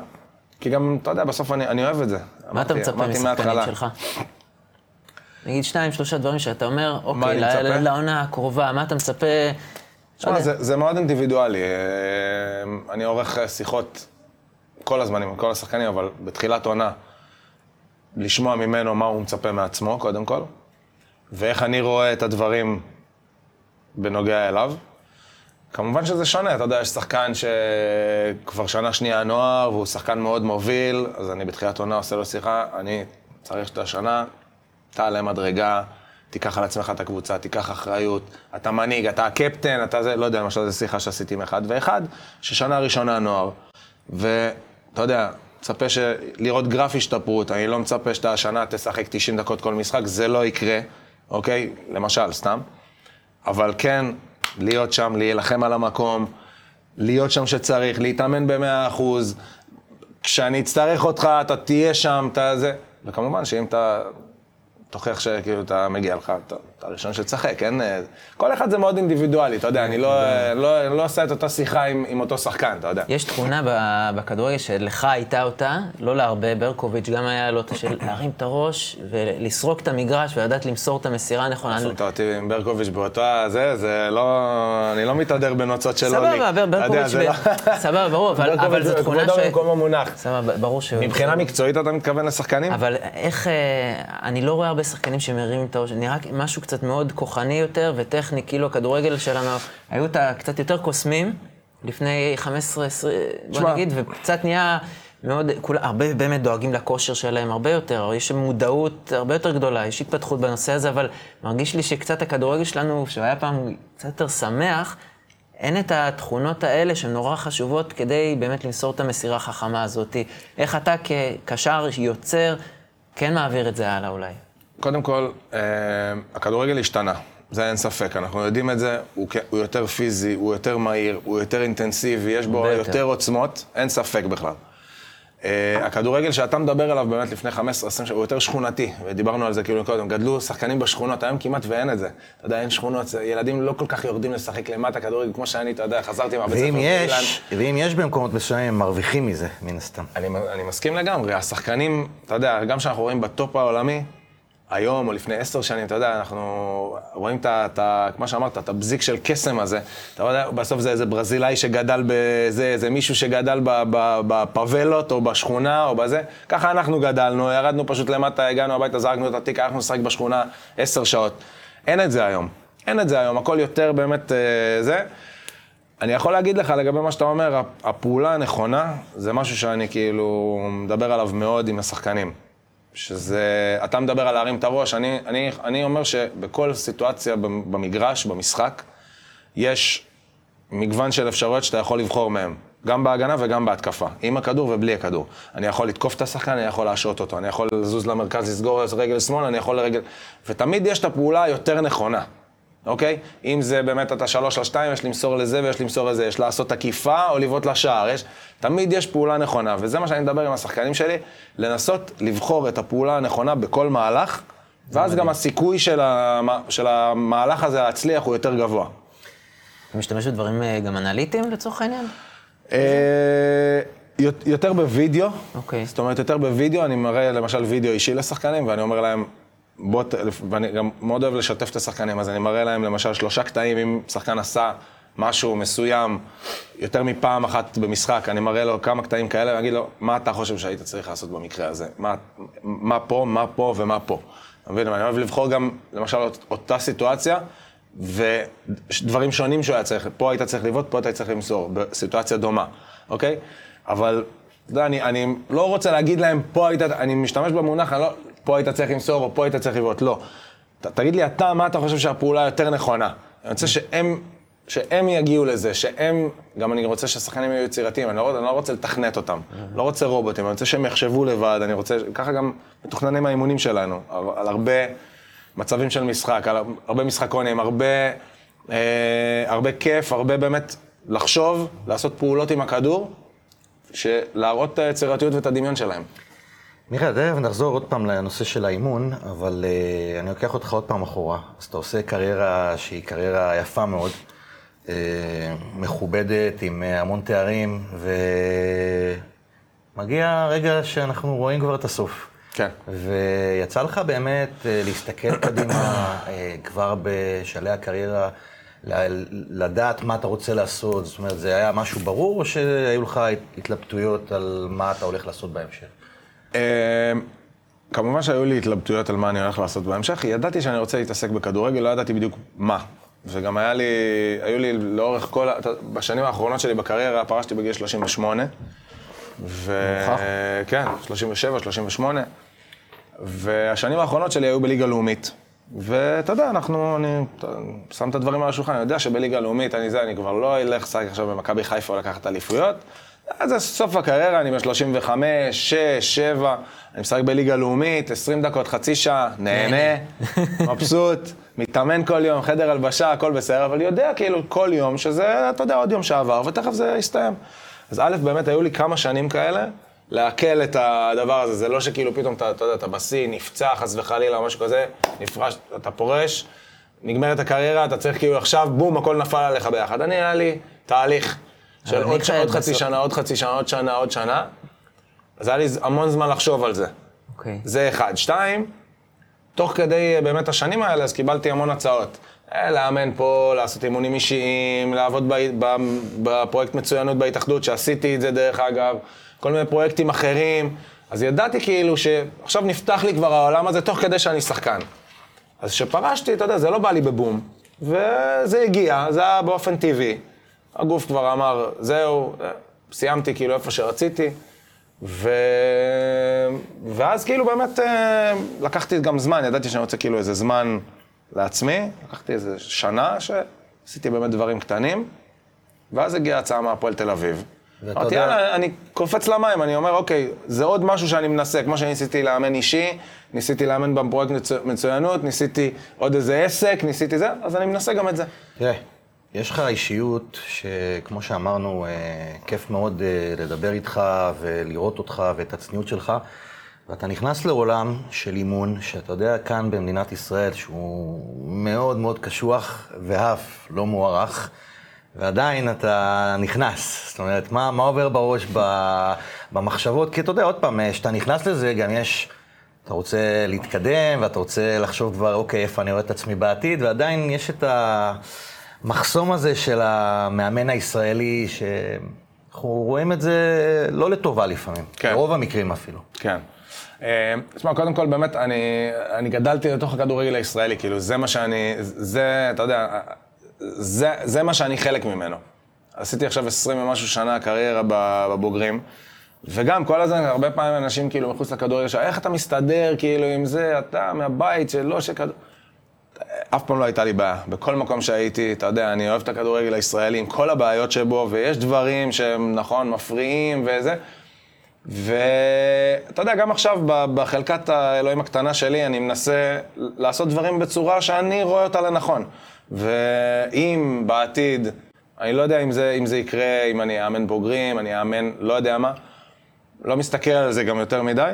כי גם, אתה יודע, בסוף אני אוהב את זה. מה אתה מצפה משחקנים שלך? נגיד 2-3 דברים שאתה אומר, אוקיי, לעונה הקרובה, מה אתה מצפה? זה מאוד אינדיבידואלי, אני עורך שיחות כל הזמן עם כל השחקנים, אבל בתחילת עונה, לשמוע ממנו מה הוא מצפה מעצמו קודם כל, ואיך אני רואה את הדברים בנוגע אליו. כמובן שזה שונה, אתה יודע, יש שחקן שכבר שנה שנייה נוער, והוא שחקן מאוד מוביל, אז אני בתחילת עונה עושה לו שיחה, אני צריך שאתה שנה, תעלה מדרגה, תיקח על עצמך את הקבוצה, תיקח אחריות, אתה מנהיג, אתה הקפטן, אתה זה, לא יודע, למשל, זו שיחה שעשיתי עם אחד ואחד, ששנה ראשונה נוער. ואתה יודע, מצפה לראות גרף השתפרות, אני לא מצפה שאתה השנה תשחק 90 דקות כל משחק, זה לא יקרה, אוקיי? למשל, סתם. אבל כן, להיות שם, להילחם על המקום, להיות שם שצריך, להתאמן ב-100%, כשאני אצטרך אותך, אתה תהיה שם, אתה זה, וכמובן שאם אתה... תוכיח שכאילו אתה מגיע לך, אתה הראשון שצחק, כן? כל אחד זה מאוד אינדיבידואלי, אתה יודע, אני לא עושה את אותה שיחה עם אותו שחקן, אתה יודע. יש תכונה בכדורגל שלך הייתה אותה, לא להרבה, ברקוביץ' גם היה לו אותה של להרים את הראש ולסרוק את המגרש ולדעת למסור את המסירה הנכונה. עשו אותי עם ברקוביץ' באותה זה לא... אני לא מתהדר בנוצות שלו. סבבה, ברקוביץ' סבבה, ברור, אבל זו תכונה ש... ברקוביץ' הוא במקום המונח. סבבה, ברור ש... מבחינה מקצועית אתה מתכוון לשחקנים? אבל איך... אני לא רואה הרבה שחקנים שמרים את הראש, נראה משהו קצת מאוד כוחני יותר וטכני, כאילו הכדורגל שלנו, היו קצת יותר קוסמים לפני 15, 20, בוא נגיד, וקצת נהיה מאוד, הרבה באמת דואגים לכושר שלהם, הרבה יותר, יש מודעות הרבה יותר גדולה, יש התפתחות בנושא הזה, אבל מרגיש לי שקצת הכדורגל שלנו, שהיה פעם קצת יותר שמח, אין את התכונות האלה שהן נורא חשובות כדי באמת למסור את המסירה החכמה הזאת. איך אתה כקשר יוצר, כן מעביר את זה הלאה אולי? קודם כל, הכדורגל השתנה, זה אין ספק, אנחנו יודעים את זה, הוא יותר פיזי, הוא יותר מהיר, הוא יותר אינטנסיבי, יש בו יותר עוצמות, אין ספק בכלל. הכדורגל שאתה מדבר עליו באמת לפני 15-20 שנה, הוא יותר שכונתי, ודיברנו על זה כאילו קודם, גדלו שחקנים בשכונות, היום כמעט ואין את זה. אתה יודע, אין שכונות, ילדים לא כל כך יורדים לשחק למטה כדורגל, כמו שאני, אתה יודע, חזרתי מהבית ספר. ואם יש במקומות מסוימים, הם מרוויחים מזה, מן הסתם. אני מסכים לגמרי, השחקנים, אתה יודע, גם שאנחנו רואים בטופ העולמי, היום או לפני 10 שנים, אתה יודע, אנחנו רואים כמו שאמרת, את הבזיק של קסם הזה. אתה יודע, בסוף זה איזה ברזילאי שגדל בזה, איזה מישהו שגדל בפבלות או בשכונה או בזה. ככה אנחנו גדלנו, ירדנו פשוט למטה, הגענו הביתה, זרקנו את התיק, אנחנו נשחק בשכונה 10 שעות. אין את זה היום. אין את זה היום, הכל יותר באמת זה. אני יכול להגיד לך לגבי מה שאתה אומר, הפעולה הנכונה, זה משהו שאני כאילו מדבר עליו מאוד עם השחקנים. שזה, אתה מדבר על להרים את הראש, אני אומר שבכל סיטואציה במגרש, במשחק, יש מגוון של אפשרויות שאתה יכול לבחור מהם, גם בהגנה וגם בהתקפה, עם הכדור ובלי הכדור. אני יכול לתקוף את השחקן, אני יכול להשעות אותו, אני יכול לזוז למרכז, לסגור רגל שמאל, אני יכול לרגל... ותמיד יש את הפעולה היותר נכונה, אוקיי? אם זה באמת אתה 3-2, יש למסור לזה ויש למסור לזה, יש לעשות תקיפה או לבעוט לשער, תמיד יש פעולה נכונה, וזה מה שאני מדבר עם השחקנים שלי, לנסות לבחור את הפעולה הנכונה בכל מהלך, ואז גם הסיכוי של המהלך הזה להצליח הוא יותר גבוה. אתה משתמש בדברים גם אנליטיים לצורך העניין? יותר בווידאו, זאת אומרת יותר בווידאו, אני מראה למשל וידאו אישי לשחקנים ואני אומר להם, ואני גם מאוד אוהב לשתף את השחקנים, אז אני מראה להם למשל 3 קטעים, אם שחקן עשה משהו מסוים יותר מפעם אחת במשחק, אני מראה לו כמה קטעים כאלה ואני אגיד לו, מה אתה חושב שהיית צריך לעשות במקרה הזה? מה פה ומה פה? אני אוהב לבחור גם למשל אותה סיטואציה, ודברים שונים שהוא היה צריך, פה היית צריך לבעוט, פה היית צריך למסור, בסיטואציה דומה, אוקיי? אבל אני לא רוצה להגיד להם, פה היית, אני משתמש במונח, אני לא, פה היית צריך למסור או פה היית צריך לבעוט, לא. תגיד לי אתה, מה אתה חושב שהפעולה יותר נכונה? אני רוצה שהם יגיעו לזה, גם אני רוצה שהשחקנים יהיו יצירתיים, אני לא רוצה לתכנת אותם, לא רוצה רובוטים, אני רוצה שהם יחשבו לבד, אני רוצה, ככה גם מתוכננים האימונים שלנו, על הרבה מצבים של משחק, על הרבה משחקונים, הרבה כיף, הרבה באמת לחשוב, לעשות פעולות עם הכדור, להראות את היצירתיות ואת הדמיון שלהם. מירה, דרך נחזור עוד פעם לנושא של האימון, אבל אני לוקח אותך עוד פעם אחורה, אז אתה עושה קריירה שהיא קריירה יפה מאוד, מכובדת, עם המון תארים, ומגיע רגע שאנחנו רואים כבר את הסוף. כן. ויצא לך באמת להסתכל קדימה כבר בשלהי הקריירה, לדעת מה אתה רוצה לעשות, זאת אומרת, זה היה משהו ברור או שהיו לך התלבטויות על מה אתה הולך לעשות בהמשך? כמובן שהיו לי התלבטויות על מה אני הולך לעשות בהמשך, ידעתי שאני רוצה להתעסק בכדורגל, לא ידעתי בדיוק מה. וגם היו לי לאורך כל, בשנים האחרונות שלי בקריירה, פרשתי בגיל 38. כן, 37, 38. והשנים האחרונות שלי היו בליגה לאומית. ואתה יודע, אני שם את הדברים על השולחן, אני יודע שבליגה לאומית אני כבר לא אלך שחק עכשיו במכבי חיפה לקחת אליפויות. אז סוף הקריירה, אני ב-35, 6, 7, אני משחק בליגה לאומית, 20 דקות, חצי שעה, נהנה, מבסוט, מתאמן כל יום, חדר הלבשה, הכל בסדר, אבל יודע כאילו כל יום שזה, אתה יודע, עוד יום שעבר, ותכף זה יסתיים. אז א', באמת היו לי כמה שנים כאלה, להקל את הדבר הזה, זה לא שכאילו פתאום אתה יודע, אתה בסי, נפצע, חס וחלילה או משהו כזה, נפרש, אתה פורש, נגמרת הקריירה, אתה צריך כאילו עכשיו, בום, הכל נפל עליך ביחד. אני היה לי תהליך של עוד חצי שנה, עוד חצי שנה, עוד שנה, עוד שנה. אז היה לי המון זמן לחשוב על זה. זה אחד. 2, תוך כדי באמת השנים האלה, אז קיבלתי המון הצעות. לאמן פה, לעשות אימונים אישיים, לעבוד בפרויקט מצוינות בהתאחדות, שעשיתי את זה דרך אגב, כל מיני פרויקטים אחרים. אז ידעתי כאילו שעכשיו נפתח לי כבר העולם הזה תוך כדי שאני שחקן. אז שפרשתי, אתה יודע, זה לא בא לי בבום. וזה הגיע, זה היה באופן טבעי. הגוף כבר אמר, זהו, סיימתי כאילו איפה שרציתי. ואז כאילו באמת לקחתי גם זמן, ידעתי שאני רוצה כאילו איזה זמן לעצמי, לקחתי איזה שנה שעשיתי באמת דברים קטנים, ואז הגיעה הצעה מהפועל תל אביב. אמרתי, יאללה, אני קופץ למים, אני אומר, אוקיי, זה עוד משהו שאני מנסה, כמו שאני ניסיתי לאמן אישי, ניסיתי לאמן בפרויקט מצוינות, ניסיתי עוד איזה עסק, ניסיתי זה, אז אני מנסה גם את זה. תראה, יש לך אישיות שכמו שאמרנו, כיף מאוד לדבר איתך ולראות אותך ואת הצניעות שלך, ואתה נכנס לעולם של אימון, שאתה יודע כאן במדינת ישראל, שהוא מאוד מאוד קשוח ואף לא מוערך, ועדיין אתה נכנס. זאת אומרת, מה עובר בראש במחשבות? כי אתה יודע, עוד פעם, כשאתה נכנס לזה, גם יש, אתה רוצה להתקדם, ואתה רוצה לחשוב כבר, אוקיי, איפה אני רואה את עצמי בעתיד, ועדיין יש את המחסום הזה של המאמן הישראלי, שאנחנו רואים את זה לא לטובה לפעמים, ברוב המקרים אפילו. כן. תשמע, קודם כל, באמת, אני גדלתי לתוך הכדורגל הישראלי, כאילו, זה מה שאני, זה, אתה יודע, זה מה שאני חלק ממנו. עשיתי עכשיו 20 ומשהו שנה קריירה בבוגרים, וגם כל הזמן, הרבה פעמים אנשים כאילו מחוץ לכדורגל, איך אתה מסתדר כאילו עם זה, אתה מהבית שלא שכדורגל, אף פעם לא הייתה לי בעיה. בכל מקום שהייתי, אתה יודע, אני אוהב את הכדורגל הישראלי עם כל הבעיות שבו, ויש דברים שהם, נכון, מפריעים וזה, ואתה יודע, גם עכשיו בחלקת האלוהים הקטנה שלי, אני מנסה לעשות דברים בצורה שאני רואה אותה לנכון. ואם בעתיד, אני לא יודע אם זה יקרה, אם אני אאמן בוגרים, אני אאמן לא יודע מה, לא מסתכל על זה גם יותר מדי.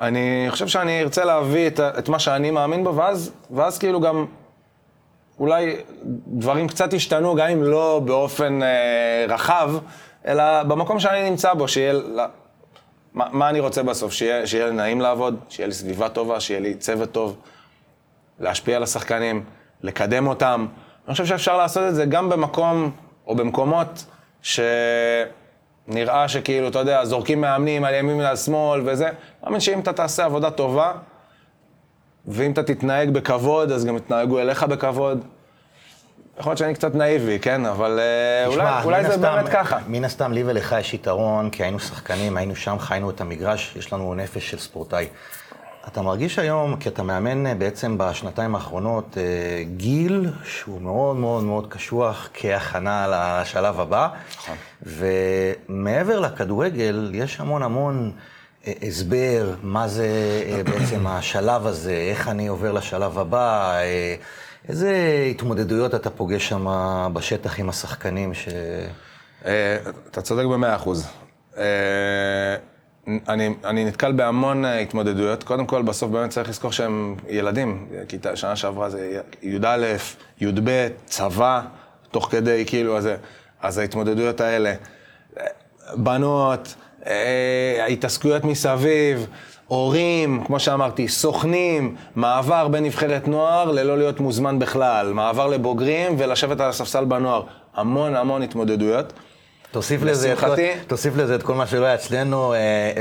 אני חושב שאני ארצה להביא את מה שאני מאמין בו, ואז כאילו גם אולי דברים קצת השתנו, גם אם לא באופן רחב, אלא במקום שאני נמצא בו, שיהיה, מה אני רוצה בסוף? שיהיה נעים לעבוד, שיהיה לי סביבה טובה, שיהיה לי צוות טוב, להשפיע על השחקנים, לקדם אותם. אני חושב שאפשר לעשות את זה גם במקום או במקומות שנראה שכאילו, אתה יודע, זורקים מאמנים על ימין ועל שמאל וזה. מאמין שאם אתה תעשה עבודה טובה, ואם אתה תתנהג בכבוד, אז גם יתנהגו אליך בכבוד. יכול להיות שאני קצת נאיבי, כן, אבל אולי זה באמת ככה. מן הסתם, לי ולך יש יתרון, כי היינו שחקנים, היינו שם, חיינו את המגרש, יש לנו נפש של ספורטאי. אתה מרגיש היום, כי אתה מאמן בעצם בשנתיים האחרונות, גיל שהוא מאוד מאוד מאוד קשוח כהכנה לשלב הבא. נכון. ומעבר לכדורגל, יש המון המון הסבר, מה זה בעצם השלב הזה, איך אני עובר לשלב הבא, איזה התמודדויות אתה פוגש שם בשטח עם השחקנים ש... אתה צודק ב100%. אני נתקל בהמון התמודדויות. קודם כל, בסוף באמת צריך לזכור שהם ילדים. שנה שעברה זה י"א, י"ב, צבא, תוך כדי כאילו, אז ההתמודדויות האלה. בנות, התעסקויות מסביב. הורים, כמו שאמרתי, סוכנים, מעבר בין נבחרת נוער ללא להיות מוזמן בכלל, מעבר לבוגרים ולשבת על הספסל בנוער. המון המון התמודדויות. תוסיף לזה את כל מה שלא היה אצלנו,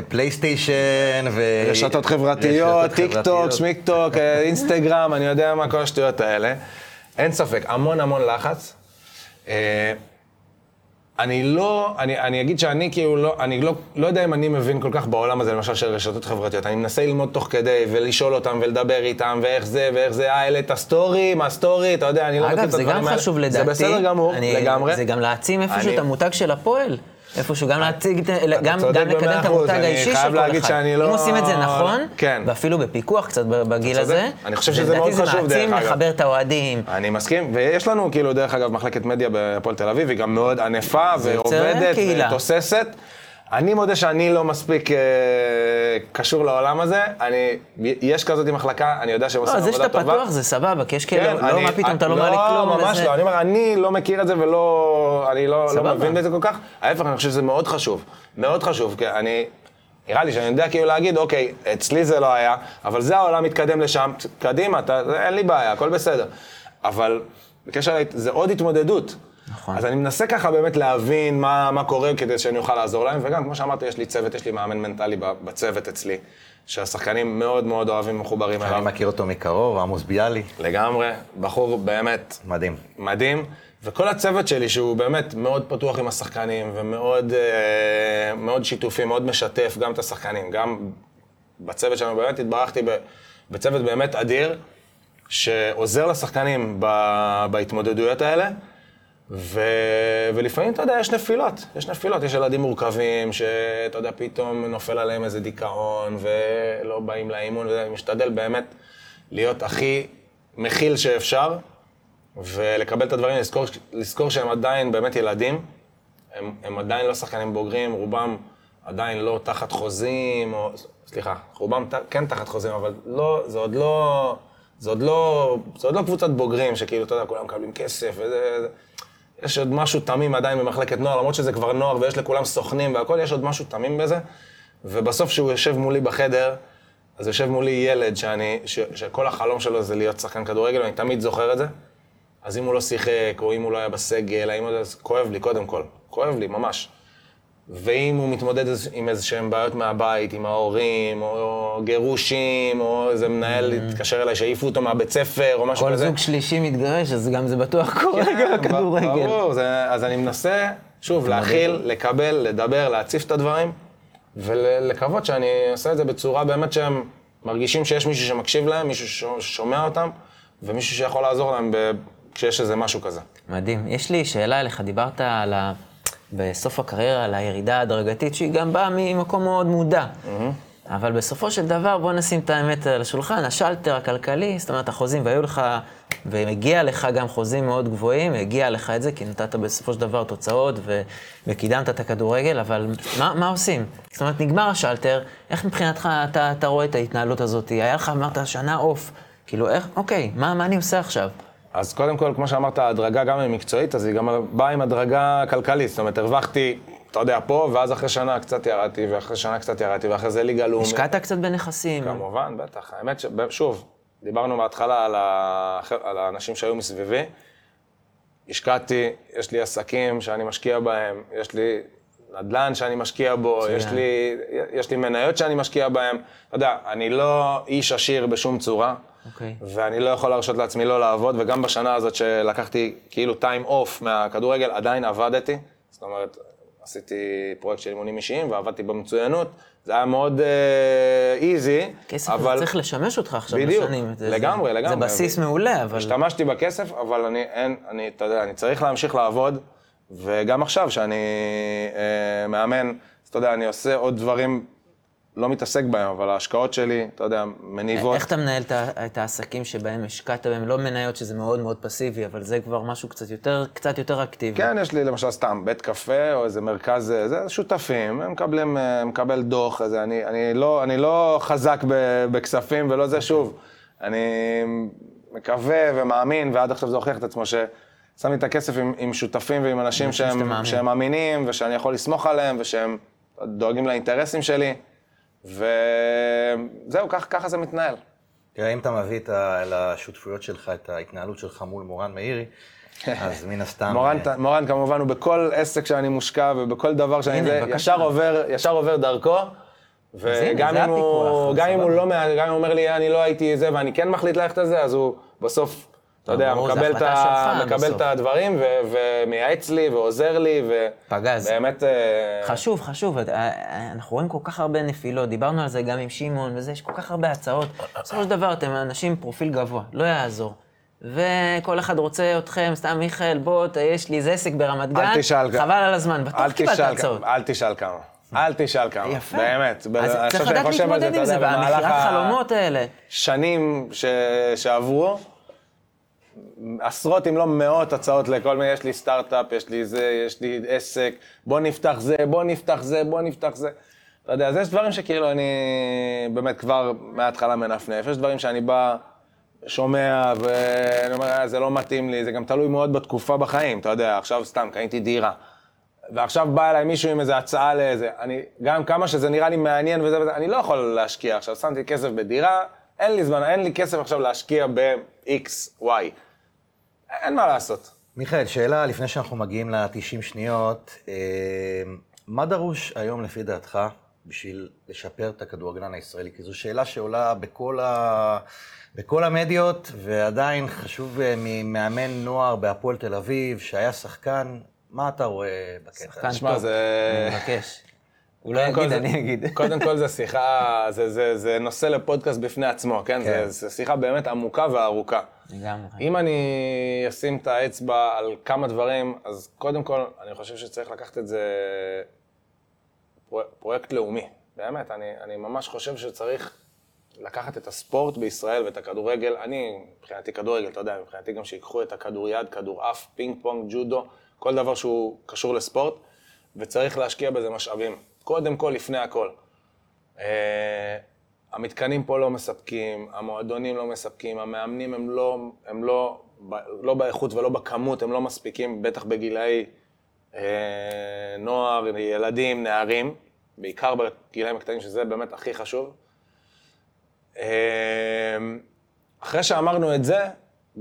פלייסטיישן ו... רשתות חברתיות, טיק טוק, שמיק טוק, אינסטגרם, אני יודע מה, כל השטויות האלה. אין ספק, המון המון לחץ. אני אגיד שאני כאילו לא יודע אם אני מבין כל כך בעולם הזה, למשל של רשתות חברתיות. אני מנסה ללמוד תוך כדי ולשאול אותם ולדבר איתם ואיך זה ואיך זה, אלה את הסטורי, מה הסטורי, אתה יודע, אני לא יודע את הדברים האלה. אגב, זה גם חשוב לדעתי. זה בסדר גמור, לגמרי. זה גם להעצים איפשהו את המותג של הפועל. איפשהו גם להציג, גם לקדם את המותג האישי של כל אחד. אם עושים את זה נכון, ואפילו בפיקוח קצת בגיל הזה, אני חושב שזה מאוד חשוב, דרך אגב. לחבר את האוהדים. אני מסכים, ויש לנו כאילו דרך אגב מחלקת מדיה בפועל תל אביב, היא גם מאוד ענפה ועובדת ותוססת. אני מודה שאני לא מספיק קשור לעולם הזה, יש כזאת מחלקה, אני יודע שהם עושים עבודה טובה. זה שאתה פתוח זה סבבה, כי יש כאלה, לא מה פתאום, אתה לא אומר לי כלום. לא, ממש לא, אני אומר, אני לא מכיר את זה ולא, אני לא מבין את זה כל כך. ההפך, אני חושב שזה מאוד חשוב, מאוד חשוב, כי אני, נראה לי שאני יודע כאילו להגיד, אוקיי, אצלי זה לא היה, אבל זה העולם מתקדם לשם, קדימה, אין לי בעיה, הכל בסדר. אבל בקשר, זה עוד התמודדות. אז אני מנסה ככה באמת להבין מה קורה כדי שאני אוכל לעזור להם, וגם כמו שאמרת, יש לי צוות, יש לי מאמן מנטלי בצוות אצלי, שהשחקנים מאוד מאוד אוהבים ומחוברים אליו. אני מכיר אותו מקרוב, עמוס ביאלי. לגמרי, בחור באמת מדהים. מדהים, וכל הצוות שלי שהוא באמת מאוד פתוח עם השחקנים, ומאוד שיתופי, מאוד משתף גם את השחקנים, גם בצוות שלנו באמת התברכתי בצוות באמת אדיר, שעוזר לשחקנים בהתמודדויות האלה, ולפעמים, אתה יודע, יש נפילות. יש נפילות, יש ילדים מורכבים שאתה יודע, פתאום נופל עליהם איזה דיכאון ולא באים לאימון, ואני משתדל באמת להיות הכי מכיל שאפשר, ולקבל את הדברים, לזכור שהם עדיין באמת ילדים, הם עדיין לא שחקנים בוגרים, רובם עדיין לא תחת חוזים, או, סליחה, רובם כן תחת חוזים, אבל לא, זה עוד לא קבוצת בוגרים שכאילו, אתה יודע, כולם מקבלים כסף וזה. יש עוד משהו תמים עדיין במחלקת נוער, למרות שזה כבר נוער ויש לכולם סוכנים והכל, יש עוד משהו תמים בזה. ובסוף שהוא יושב מולי בחדר, אז יושב מולי ילד שכל החלום שלו זה להיות שחקן כדורגל, ואני תמיד זוכר את זה. אז אם הוא לא שיחק, או אם הוא לא היה בסגל, אז כואב לי קודם כל, כואב לי ממש. ואם הוא מתמודד עם איזשהם בעיות מהבית, עם ההורים, או גירושים, או איזה מנהל התקשר אליי שהעיפו אותו מהבית ספר, או משהו כזה. כל זוג שלישי מתגרש, אז גם זה בטוח קורה בכדורגל. ברור, אז אני מנסה, שוב, להכיל, לקבל, לדבר, להציף את הדברים, ולקוות שאני אעשה את זה בצורה באמת שהם מרגישים שיש מישהו שמקשיב להם, מישהו ששומע אותם, ומישהו שיכול לעזור להם כשיש איזה משהו כזה. מדהים. יש לי שאלה אליך, דיברת על בסוף הקריירה, על הירידה הדרגתית, שהיא גם באה ממקום מאוד מודע. אבל בסופו של דבר, בוא נשים את האמת על השולחן, השלטר הכלכלי, זאת אומרת, החוזים, והיו לך, והגיע לך גם חוזים מאוד גבוהים, הגיע לך את זה, כי נתת בסופו של דבר תוצאות, וקידמת את הכדורגל, אבל מה עושים? זאת אומרת, נגמר השלטר, איך מבחינתך אתה רואה את ההתנהלות הזאת? היה לך, אמרת, שנה אוף, כאילו, איך, אוקיי, מה אני עושה עכשיו? אז קודם כל, כמו שאמרת, ההדרגה גם היא מקצועית, אז היא גם באה עם הדרגה כלכלית. זאת אומרת, הרווחתי אתה יודע, פה, ואז אחרי שנה קצת ירדתי, ואחרי שנה קצת ירדתי, ואחרי זה ליגה לאומית. השקעת קצת בנכסים. כמובן, בטח. האמת שוב, דיברנו מההתחלה על האנשים שהיו מסביבי. השקעתי, יש לי עסקים שאני משקיע בהם, יש לי נדל"ן שאני משקיע בו, יש לי מניות שאני משקיע בהם. אתה יודע, אני לא איש עשיר בשום צורה, ואני לא יכול להרשות לעצמי לא לעבוד, וגם בשנה הזאת שלקחתי כאילו time off מהכדורגל, עדיין עבדתי. זאת אומרת, עשיתי פרויקט של אימונים אישיים ועבדתי במצוינות, זה היה מאוד איזי. כסף הזה צריך לשמש אותך עכשיו לשנים. בדיוק, לגמרי, לגמרי. זה בסיס מעולה, אבל... השתמשתי בכסף, אבל אני, אתה יודע, אני צריך להמשיך לעבוד, וגם עכשיו שאני מאמן, אתה יודע, אני עושה עוד דברים, לא מתעסק בהם, אבל ההשקעות שלי, אתה יודע, מניבות. איך אתה מנהל את העסקים שבהם השקעת בהם? לא מניות שזה מאוד מאוד פסיבי, אבל זה כבר משהו קצת יותר אקטיבי. כן, יש לי למשל סתם בית קפה או איזה מרכז, זה שותפים, הם מקבל דוח, אני לא חזק בכספים ולא זה שוב. אני מקווה ומאמין, ועד עכשיו זה הוכיח את עצמו ששמתי את הכסף עם שותפים ועם אנשים שהם מאמינים, ושאני יכול לסמוך עליהם, ושהם דואגים לאינטרסים שלי. וזהו, ככה זה מתנהל. תראה, אם אתה מביא לשותפויות שלך, את ההתנהלות שלך מול מורן מאירי, אז מן הסתם... מורן כמובן הוא בכל עסק שאני מושקע, ובכל דבר שאני זה, ישר עובר דרכו, וגם אם הוא לא, גם הוא אומר לי, אני לא הייתי זה, ואני כן מחליט ללכת את זה, אז הוא בסוף, אתה יודע, מקבל את הדברים, ומייעץ לי, ועוזר לי, ובאמת... חשוב, אנחנו רואים כל כך הרבה נפילות, דיברנו על זה גם עם שימון וזה, יש כל כך הרבה הצעות. בסופו של דבר, אתם אנשים עם פרופיל גבוה, לא יעזור. וכל אחד רוצה אתכם, סתם מיכאל, בוא, יש לי איזה עסק ברמת גן, חבל על הזמן, בטוח קיבלת הצעות. אל תשאל כמה, באמת. אז צריך לדעת להתמודד עם זה, במחירת חלומות האלה. שנים שעברו, עשרות אם לא מאות הצעות לכל מיני, יש לי סטארט-אפ, יש לי זה, יש לי עסק, בוא נפתח זה. אתה יודע, אז יש דברים שכאילו אני באמת כבר מההתחלה מנפנף, יש דברים שאני בא, שומע ואני אומר, זה לא מתאים לי, זה גם תלוי מאוד בתקופה בחיים, אתה יודע, עכשיו סתם קניתי דירה, ועכשיו בא אליי מישהו עם איזו הצעה לאיזה, אני גם כמה שזה נראה לי מעניין וזה, אני לא יכול להשקיע, עכשיו שמתי כסף בדירה, אין לי זמן, אין לי כסף עכשיו להשקיע ב-X, Y. אין מה לעשות. מיכאל, שאלה, לפני שאנחנו מגיעים ל-90 שניות, מה דרוש היום לפי דעתך בשביל לשפר את הכדורגלן הישראלי? כי זו שאלה שעולה בכל המדיות, ועדיין חשוב ממאמן נוער בהפועל תל אביב, שהיה שחקן, מה אתה רואה בקטע? שחקן שמה, טוב, זה... אני מבקש. אולי אגיד, אני אגיד. קודם כל זה שיחה, זה נושא לפודקאסט בפני עצמו, כן? זה שיחה באמת עמוקה וארוכה. לגמרי. אם אני אשים את האצבע על כמה דברים, אז קודם כל אני חושב שצריך לקחת את זה פרויקט לאומי. באמת, אני ממש חושב שצריך לקחת את הספורט בישראל ואת הכדורגל. אני מבחינתי כדורגל, אתה יודע, מבחינתי גם שיקחו את הכדוריד, כדורעף, פינג פונג, ג'ודו, כל דבר שהוא קשור לספורט, וצריך להשקיע בזה משאבים. קודם כל, לפני הכל. המתקנים פה לא מספקים, המועדונים לא מספקים, המאמנים הם לא באיכות ולא בכמות, הם לא מספיקים, בטח בגילאי נוער, ילדים, נערים, בעיקר בגילאים הקטנים, שזה באמת הכי חשוב. אחרי שאמרנו את זה,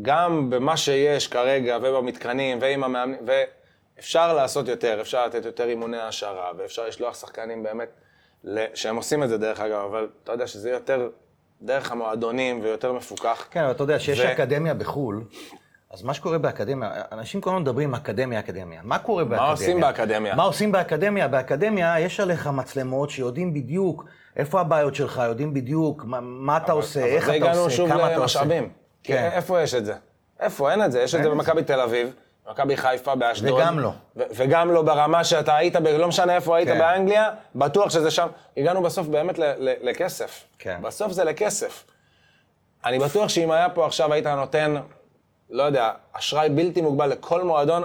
גם במה שיש כרגע ובמתקנים ועם המאמנים, אפשר לעשות יותר, אפשר לתת יותר אימוני השערה, ואפשר לשלוח שחקנים באמת, שהם עושים את זה דרך אגב, אבל אתה יודע שזה יותר דרך המועדונים ויותר מפוקח. כן, אבל אתה יודע שיש אקדמיה בחול, אז מה שקורה באקדמיה, אנשים כל הזמן מדברים אקדמיה. מה קורה באקדמיה? מה עושים באקדמיה? באקדמיה יש עליך מצלמות שיודעים בדיוק איפה הבעיות שלך, יודעים בדיוק מה אתה עושה, איך אתה עושה, כמה אתה עושה. איפה יש את זה? איפה אין את זה? יש את זה במכבי תל אביב. מכבי חיפה באשדוד. וגם לא. וגם לא ברמה שאתה היית, לא משנה איפה היית באנגליה, בטוח שזה שם. הגענו בסוף באמת לכסף. בסוף זה לכסף. אני בטוח שאם היה פה עכשיו היית נותן, לא יודע, אשראי בלתי מוגבל לכל מועדון,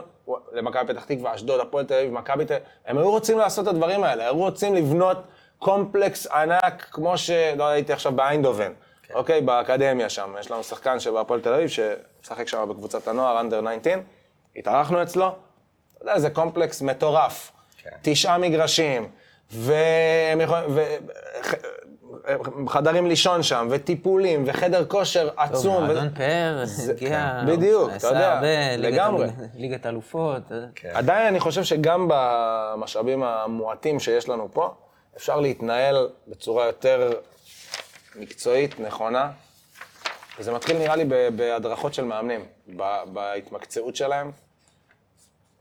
למכבי פתח תקווה, אשדוד, הפועל תל אביב, מכבי תל אביב, הם היו רוצים לעשות את הדברים האלה, היו רוצים לבנות קומפלקס ענק, כמו שלא הייתי עכשיו באיינדובן. אוקיי, באקדמיה שם, יש לנו שחקן שבהפועל תל אביב, ששחק שם בקבוצת הנוער, under 19. התארחנו אצלו, אתה יודע, זה קומפלקס מטורף. 9 מגרשים, וחדרים לישון שם, וטיפולים, וחדר כושר עצום. אדון פאר, בדיוק, אתה יודע, לגמרי. ליגת אלופות. עדיין אני חושב שגם במשאבים המועטים שיש לנו פה, אפשר להתנהל בצורה יותר מקצועית, נכונה. וזה מתחיל נראה לי בהדרכות של מאמנים, בהתמקצעות שלהם.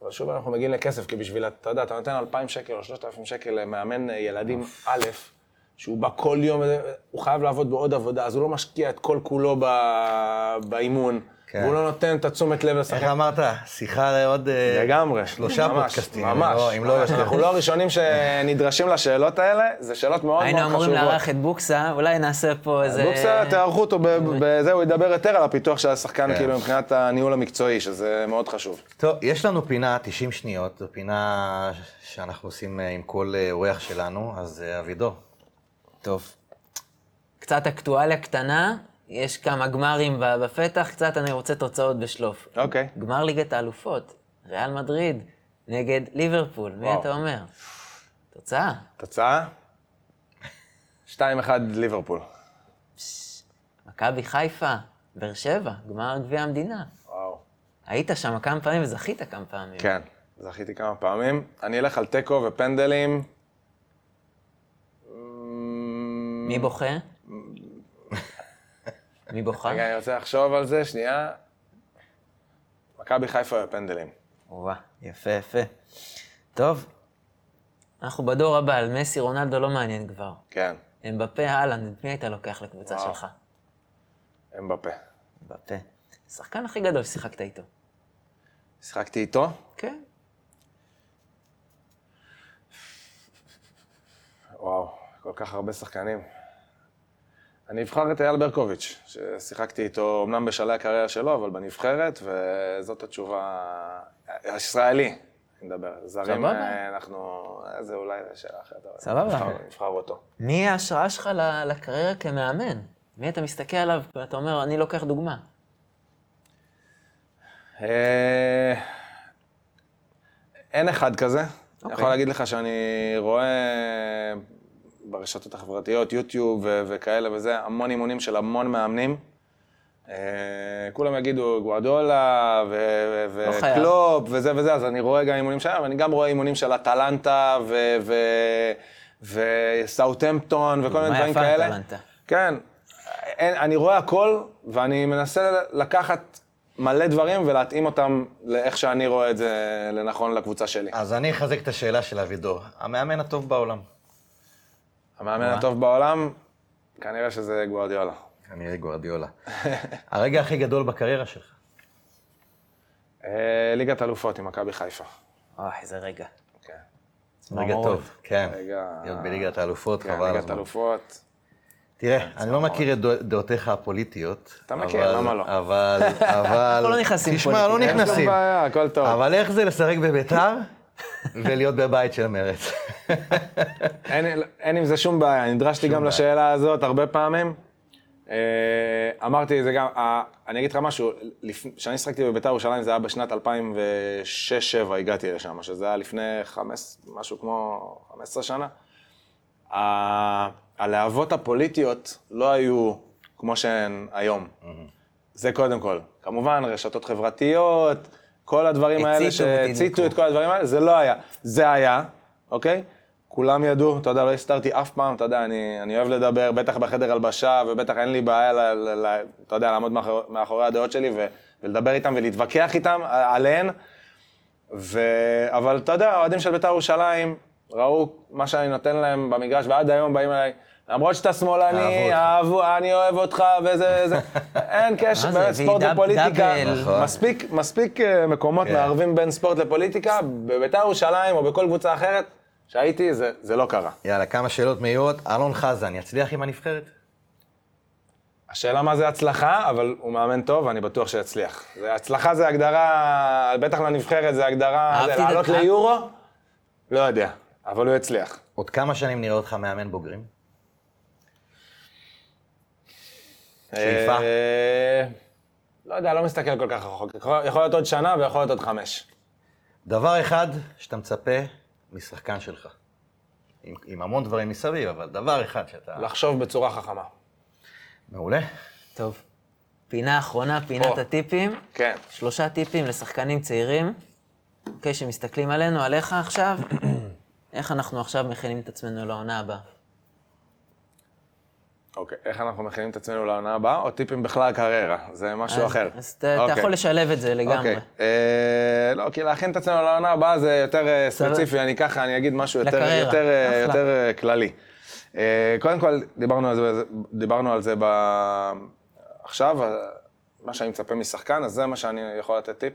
אבל שוב אנחנו מגיעים לכסף, כי בשביל, אתה יודע, אתה נותן 2,000 שקל או 3,000 שקל למאמן ילדים א', שהוא בא כל יום, הוא חייב לעבוד בעוד עבודה, אז הוא לא משקיע את כל כולו באימון, והוא לא נותן את התשומת לב לשחק. איך אמרת? שיחה לעוד 3 פודקאסטים. ממש, ממש. אנחנו לא הראשונים שנדרשים לשאלות האלה, זה שאלות מאוד מאוד חשובות. היינו אמורים לארח את בוקסה, אולי נעשה פה איזה... בוקסה, תארחו אותו, בזה הוא ידבר יותר על הפיתוח של השחקן, כאילו מבחינת הניהול המקצועי, שזה מאוד חשוב. טוב, יש לנו פינה 90 שניות, זו פינה שאנחנו עושים עם כל אורח שלנו, אז אבידו. טוב. קצת אקטואליה קטנה. יש כמה גמרים בפתח, קצת אני רוצה תוצאות בשלוף. אוקיי. גמר ליגת האלופות, ריאל מדריד, נגד ליברפול, מי אתה אומר? תוצאה. תוצאה? 2-1 ליברפול. מכבי חיפה, באר שבע, גמר גביע המדינה. וואו. היית שם כמה פעמים וזכית כמה פעמים. כן, זכיתי כמה פעמים. אני אלך על טקו ופנדלים. מי בוכה? מי בוכה? רגע, אני רוצה לחשוב על זה, שנייה. מכבי חיפה ופנדלים. וואה, יפה, יפה. טוב, אנחנו בדור הבא, על מסי רונלדו לא מעניין כבר. כן. אמבפה, הלנד, מי היית לוקח לקבוצה שלך? אמבפה. אמבפה. השחקן הכי גדול ששיחקת איתו. שיחקתי איתו? כן. וואו, כל כך הרבה שחקנים. אני אבחר את אייל ברקוביץ', ששיחקתי איתו אמנם בשלהי הקריירה שלו, אבל בנבחרת, וזאת התשובה... הישראלי, אני מדבר. זרים אנחנו... זה אולי שאלה אחרת, אבל נבחר אותו. מי ההשראה שלך לקריירה כמאמן? מי אתה מסתכל עליו ואתה אומר, אני לוקח דוגמה? אין אחד כזה. אני יכול להגיד לך שאני רואה... ברשתות החברתיות, יוטיוב וכאלה וזה, המון אימונים של המון מאמנים. כולם יגידו גוארדיולה וקלופ וזה וזה, אז אני רואה גם אימונים שלהם, אבל אני גם רואה אימונים של אטלנטה וסאות'המפטון וכל מיני דברים כאלה. מה יפה אטלנטה? כן, אני רואה הכל ואני מנסה לקחת מלא דברים ולהתאים אותם לאיך שאני רואה את זה לנכון לקבוצה שלי. אז אני אחזק את השאלה של אבידור, המאמן הטוב בעולם. המאמן הטוב בעולם, כנראה שזה גוארדיולה. כנראה גוארדיולה. הרגע הכי גדול בקריירה שלך? ליגת אלופות עם מכבי חיפה. איזה רגע. רגע טוב, כן. להיות בליגת אלופות, חבל הזמן. ליגת אלופות. תראה, אני לא מכיר את דעותיך הפוליטיות. אתה מכיר, למה לא? אבל... אנחנו לא נכנסים פוליטית. תשמע, לא נכנסים. אין שום בעיה, הכל טוב. אבל איך זה לשחק בביתר? ולהיות בבית של מרץ. אין עם זה שום בעיה, נדרשתי גם לשאלה הזאת הרבה פעמים. אמרתי, זה גם, אני אגיד לך משהו, כשאני שחקתי בבית"ר ירושלים זה היה בשנת 2006-2007 הגעתי לשם, שזה היה לפני משהו כמו 15 שנה. הלהבות הפוליטיות לא היו כמו שהן היום. זה קודם כל. כמובן, רשתות חברתיות, כל הדברים האלה שהציטו את כל הדברים האלה, זה לא היה. זה היה, אוקיי? כולם ידעו, אתה יודע, לא הסתרתי אף פעם, אתה יודע, אני אוהב לדבר, בטח בחדר הלבשה, ובטח אין לי בעיה, אתה יודע, לעמוד מאחורי הדעות שלי, ולדבר איתם ולהתווכח איתם עליהן. אבל אתה יודע, האוהדים של בית"ר ירושלים ראו מה שאני נותן להם במגרש, ועד היום באים אליי, למרות שאתה שמאלני, אני אוהב אותך וזה, זה. אין קשר, באמת ספורט ופוליטיקה. מספיק מקומות מערבים בין ספורט לפוליטיקה, בבית"ר ירושלים או בכל קבוצה אחרת שהייתי, זה לא קרה. יאללה, כמה שאלות מהירות. אלון חזן, יצליח עם הנבחרת? השאלה מה זה הצלחה, אבל הוא מאמן טוב, אני בטוח שיצליח. הצלחה זה הגדרה, בטח לנבחרת זה הגדרה, לעלות ליורו? לא יודע, אבל הוא יצליח. עוד כמה שנים נראה אותך מאמן בוגרים? שאיפה? לא יודע, לא מסתכל כל כך רחוק. יכול להיות עוד שנה ויכול להיות עוד 5. דבר אחד שאתה מצפה משחקן שלך. עם המון דברים מסביב, אבל דבר אחד שאתה... לחשוב בצורה חכמה. מעולה. טוב. פינה אחרונה, פינת הטיפים. כן. 3 טיפים לשחקנים צעירים. אוקיי, שמסתכלים עלינו, עליך עכשיו. איך אנחנו עכשיו מכינים את עצמנו לעונה הבאה? אוקיי, איך אנחנו מכינים את עצמנו לעונה הבאה, או טיפים בכלל קריירה, זה משהו אחר. אז אתה יכול לשלב את זה לגמרי. לא, כי להכין את עצמנו לעונה הבאה זה יותר ספציפי, אני ככה, אני אגיד משהו יותר כללי. קודם כל, דיברנו על זה עכשיו, מה שאני מצפה משחקן, אז זה מה שאני יכול לתת טיפ,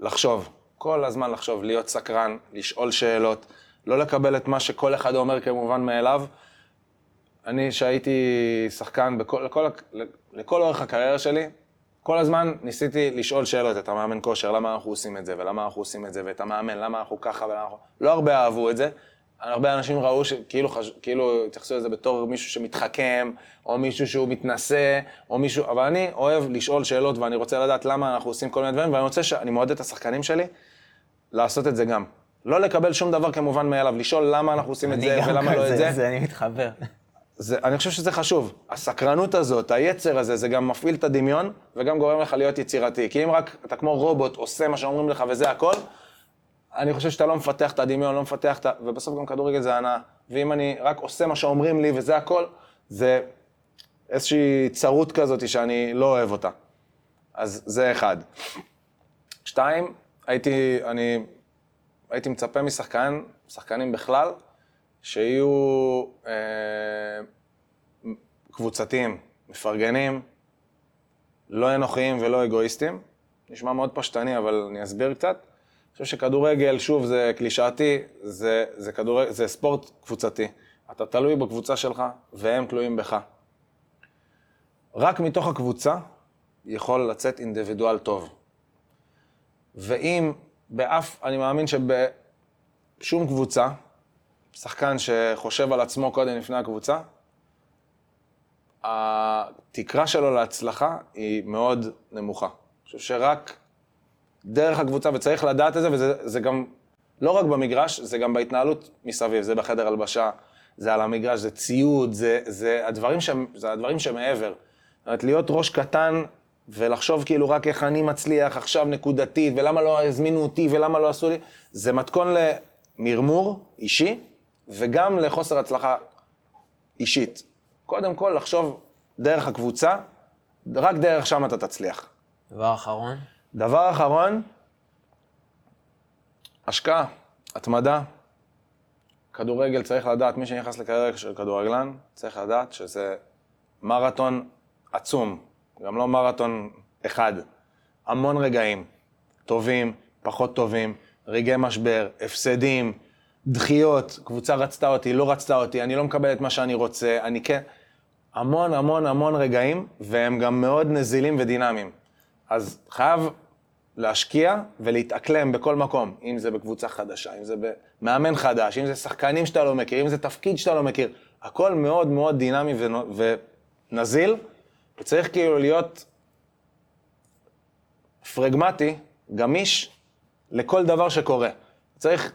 לחשוב. כל הזמן לחשוב, להיות סקרן, לשאול שאלות, לא לקבל את מה שכל אחד אומר כמובן מאליו. אני שהייתי שחקן לכל אורך הקריירה שלי, כל הזמן ניסיתי לשאול שאלות את המאמן כושר, למה אנחנו עושים את זה ולמה אנחנו עושים את זה, ואת המאמן, למה אנחנו ככה ולמה אנחנו... לא הרבה אהבו את זה, הרבה אנשים ראו שכאילו התייחסו לזה בתור מישהו שמתחכם, או מישהו שהוא מתנשא, או מישהו... אבל אני אוהב לשאול שאלות ואני רוצה לדעת למה אנחנו עושים כל מיני דברים, ואני רוצה שאני מועד את השחקנים שלי לעשות את זה גם. לא לקבל שום דבר כמובן מאליו, לשאול למה אנחנו עושים את זה ולמה לא את זה. זה אני מתחבר. אני חושב שזה חשוב. הסקרנות הזאת, היצר הזה, זה גם מפעיל את הדמיון, וגם גורם לך להיות יצירתי. כי אם רק אתה כמו רובוט עושה מה שאומרים לך וזה הכל, אני חושב שאתה לא מפתח את הדמיון, לא מפתח את... ובסוף גם כדורגל זה ענה. ואם אני רק עושה מה שאומרים לי וזה הכל, זה איזושהי צרות כזאת שאני לא אוהב אותה. אז זה אחד. 2, הייתי מצפה משחקנים בכלל, שיהיו קבוצתיים, מפרגנים, לא אנוכיים ולא אגואיסטים. נשמע מאוד פשטני, אבל אני אסביר קצת. אני חושב שכדורגל, שוב, זה קלישאתי, זה ספורט קבוצתי. אתה תלוי בקבוצה שלך, והם תלויים בך. רק מתוך הקבוצה יכול לצאת אינדיבידואל טוב. ואם אני מאמין שבשום קבוצה, שחקן שחושב על עצמו קודם לפני הקבוצה, התקרה שלו להצלחה היא מאוד נמוכה. אני חושב שרק דרך הקבוצה, וצריך לדעת את זה, וזה גם לא רק במגרש, זה גם בהתנהלות מסביב, זה בחדר הלבשה, זה על המגרש, זה ציוד, זה הדברים שמעבר. זאת אומרת, להיות ראש קטן ולחשוב כאילו רק איך אני מצליח עכשיו נקודתית, ולמה לא הזמינו אותי ולמה לא עשו לי, זה מתכון למרמור אישי, וגם לחוסר הצלחה אישית. קודם כל, לחשוב דרך הקבוצה, רק דרך שם אתה תצליח. דבר אחרון, השקעה, התמדה. כדורגל צריך לדעת, מי שנכנס לקריירה של כדורגלן, צריך לדעת שזה מרתון עצום, גם לא מרתון אחד. המון רגעים, טובים, פחות טובים, רגעי משבר, הפסדים, דחיות, קבוצה רצתה אותי, לא רצתה אותי, אני לא מקבל את מה שאני רוצה, אני כן... המון המון המון רגעים, והם גם מאוד נזילים ודינמיים. אז חייב להשקיע ולהתאקלם בכל מקום, אם זה בקבוצה חדשה, אם זה במאמן חדש, אם זה שחקנים שאתה לא מכיר, אם זה תפקיד שאתה לא מכיר. הכל מאוד מאוד דינמי ונזיל, וצריך כאילו להיות פרגמטי, גמיש, לכל דבר שקורה. צריך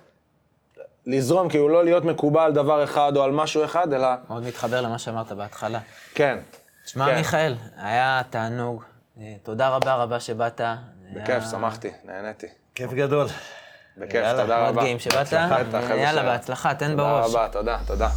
לזרום, כאילו לא להיות מקובל על דבר אחד או על משהו אחד, אלא... מאוד מתחבר למה שאמרת בהתחלה. כן. תשמע, מיכאל, היה תענוג. תודה רבה שבאת. בכיף, שמחתי, נהניתי. כיף גדול. בכיף, תודה רבה. מאוד גאים שבאת. יאללה, בהצלחה, תן בראש. תודה רבה, תודה.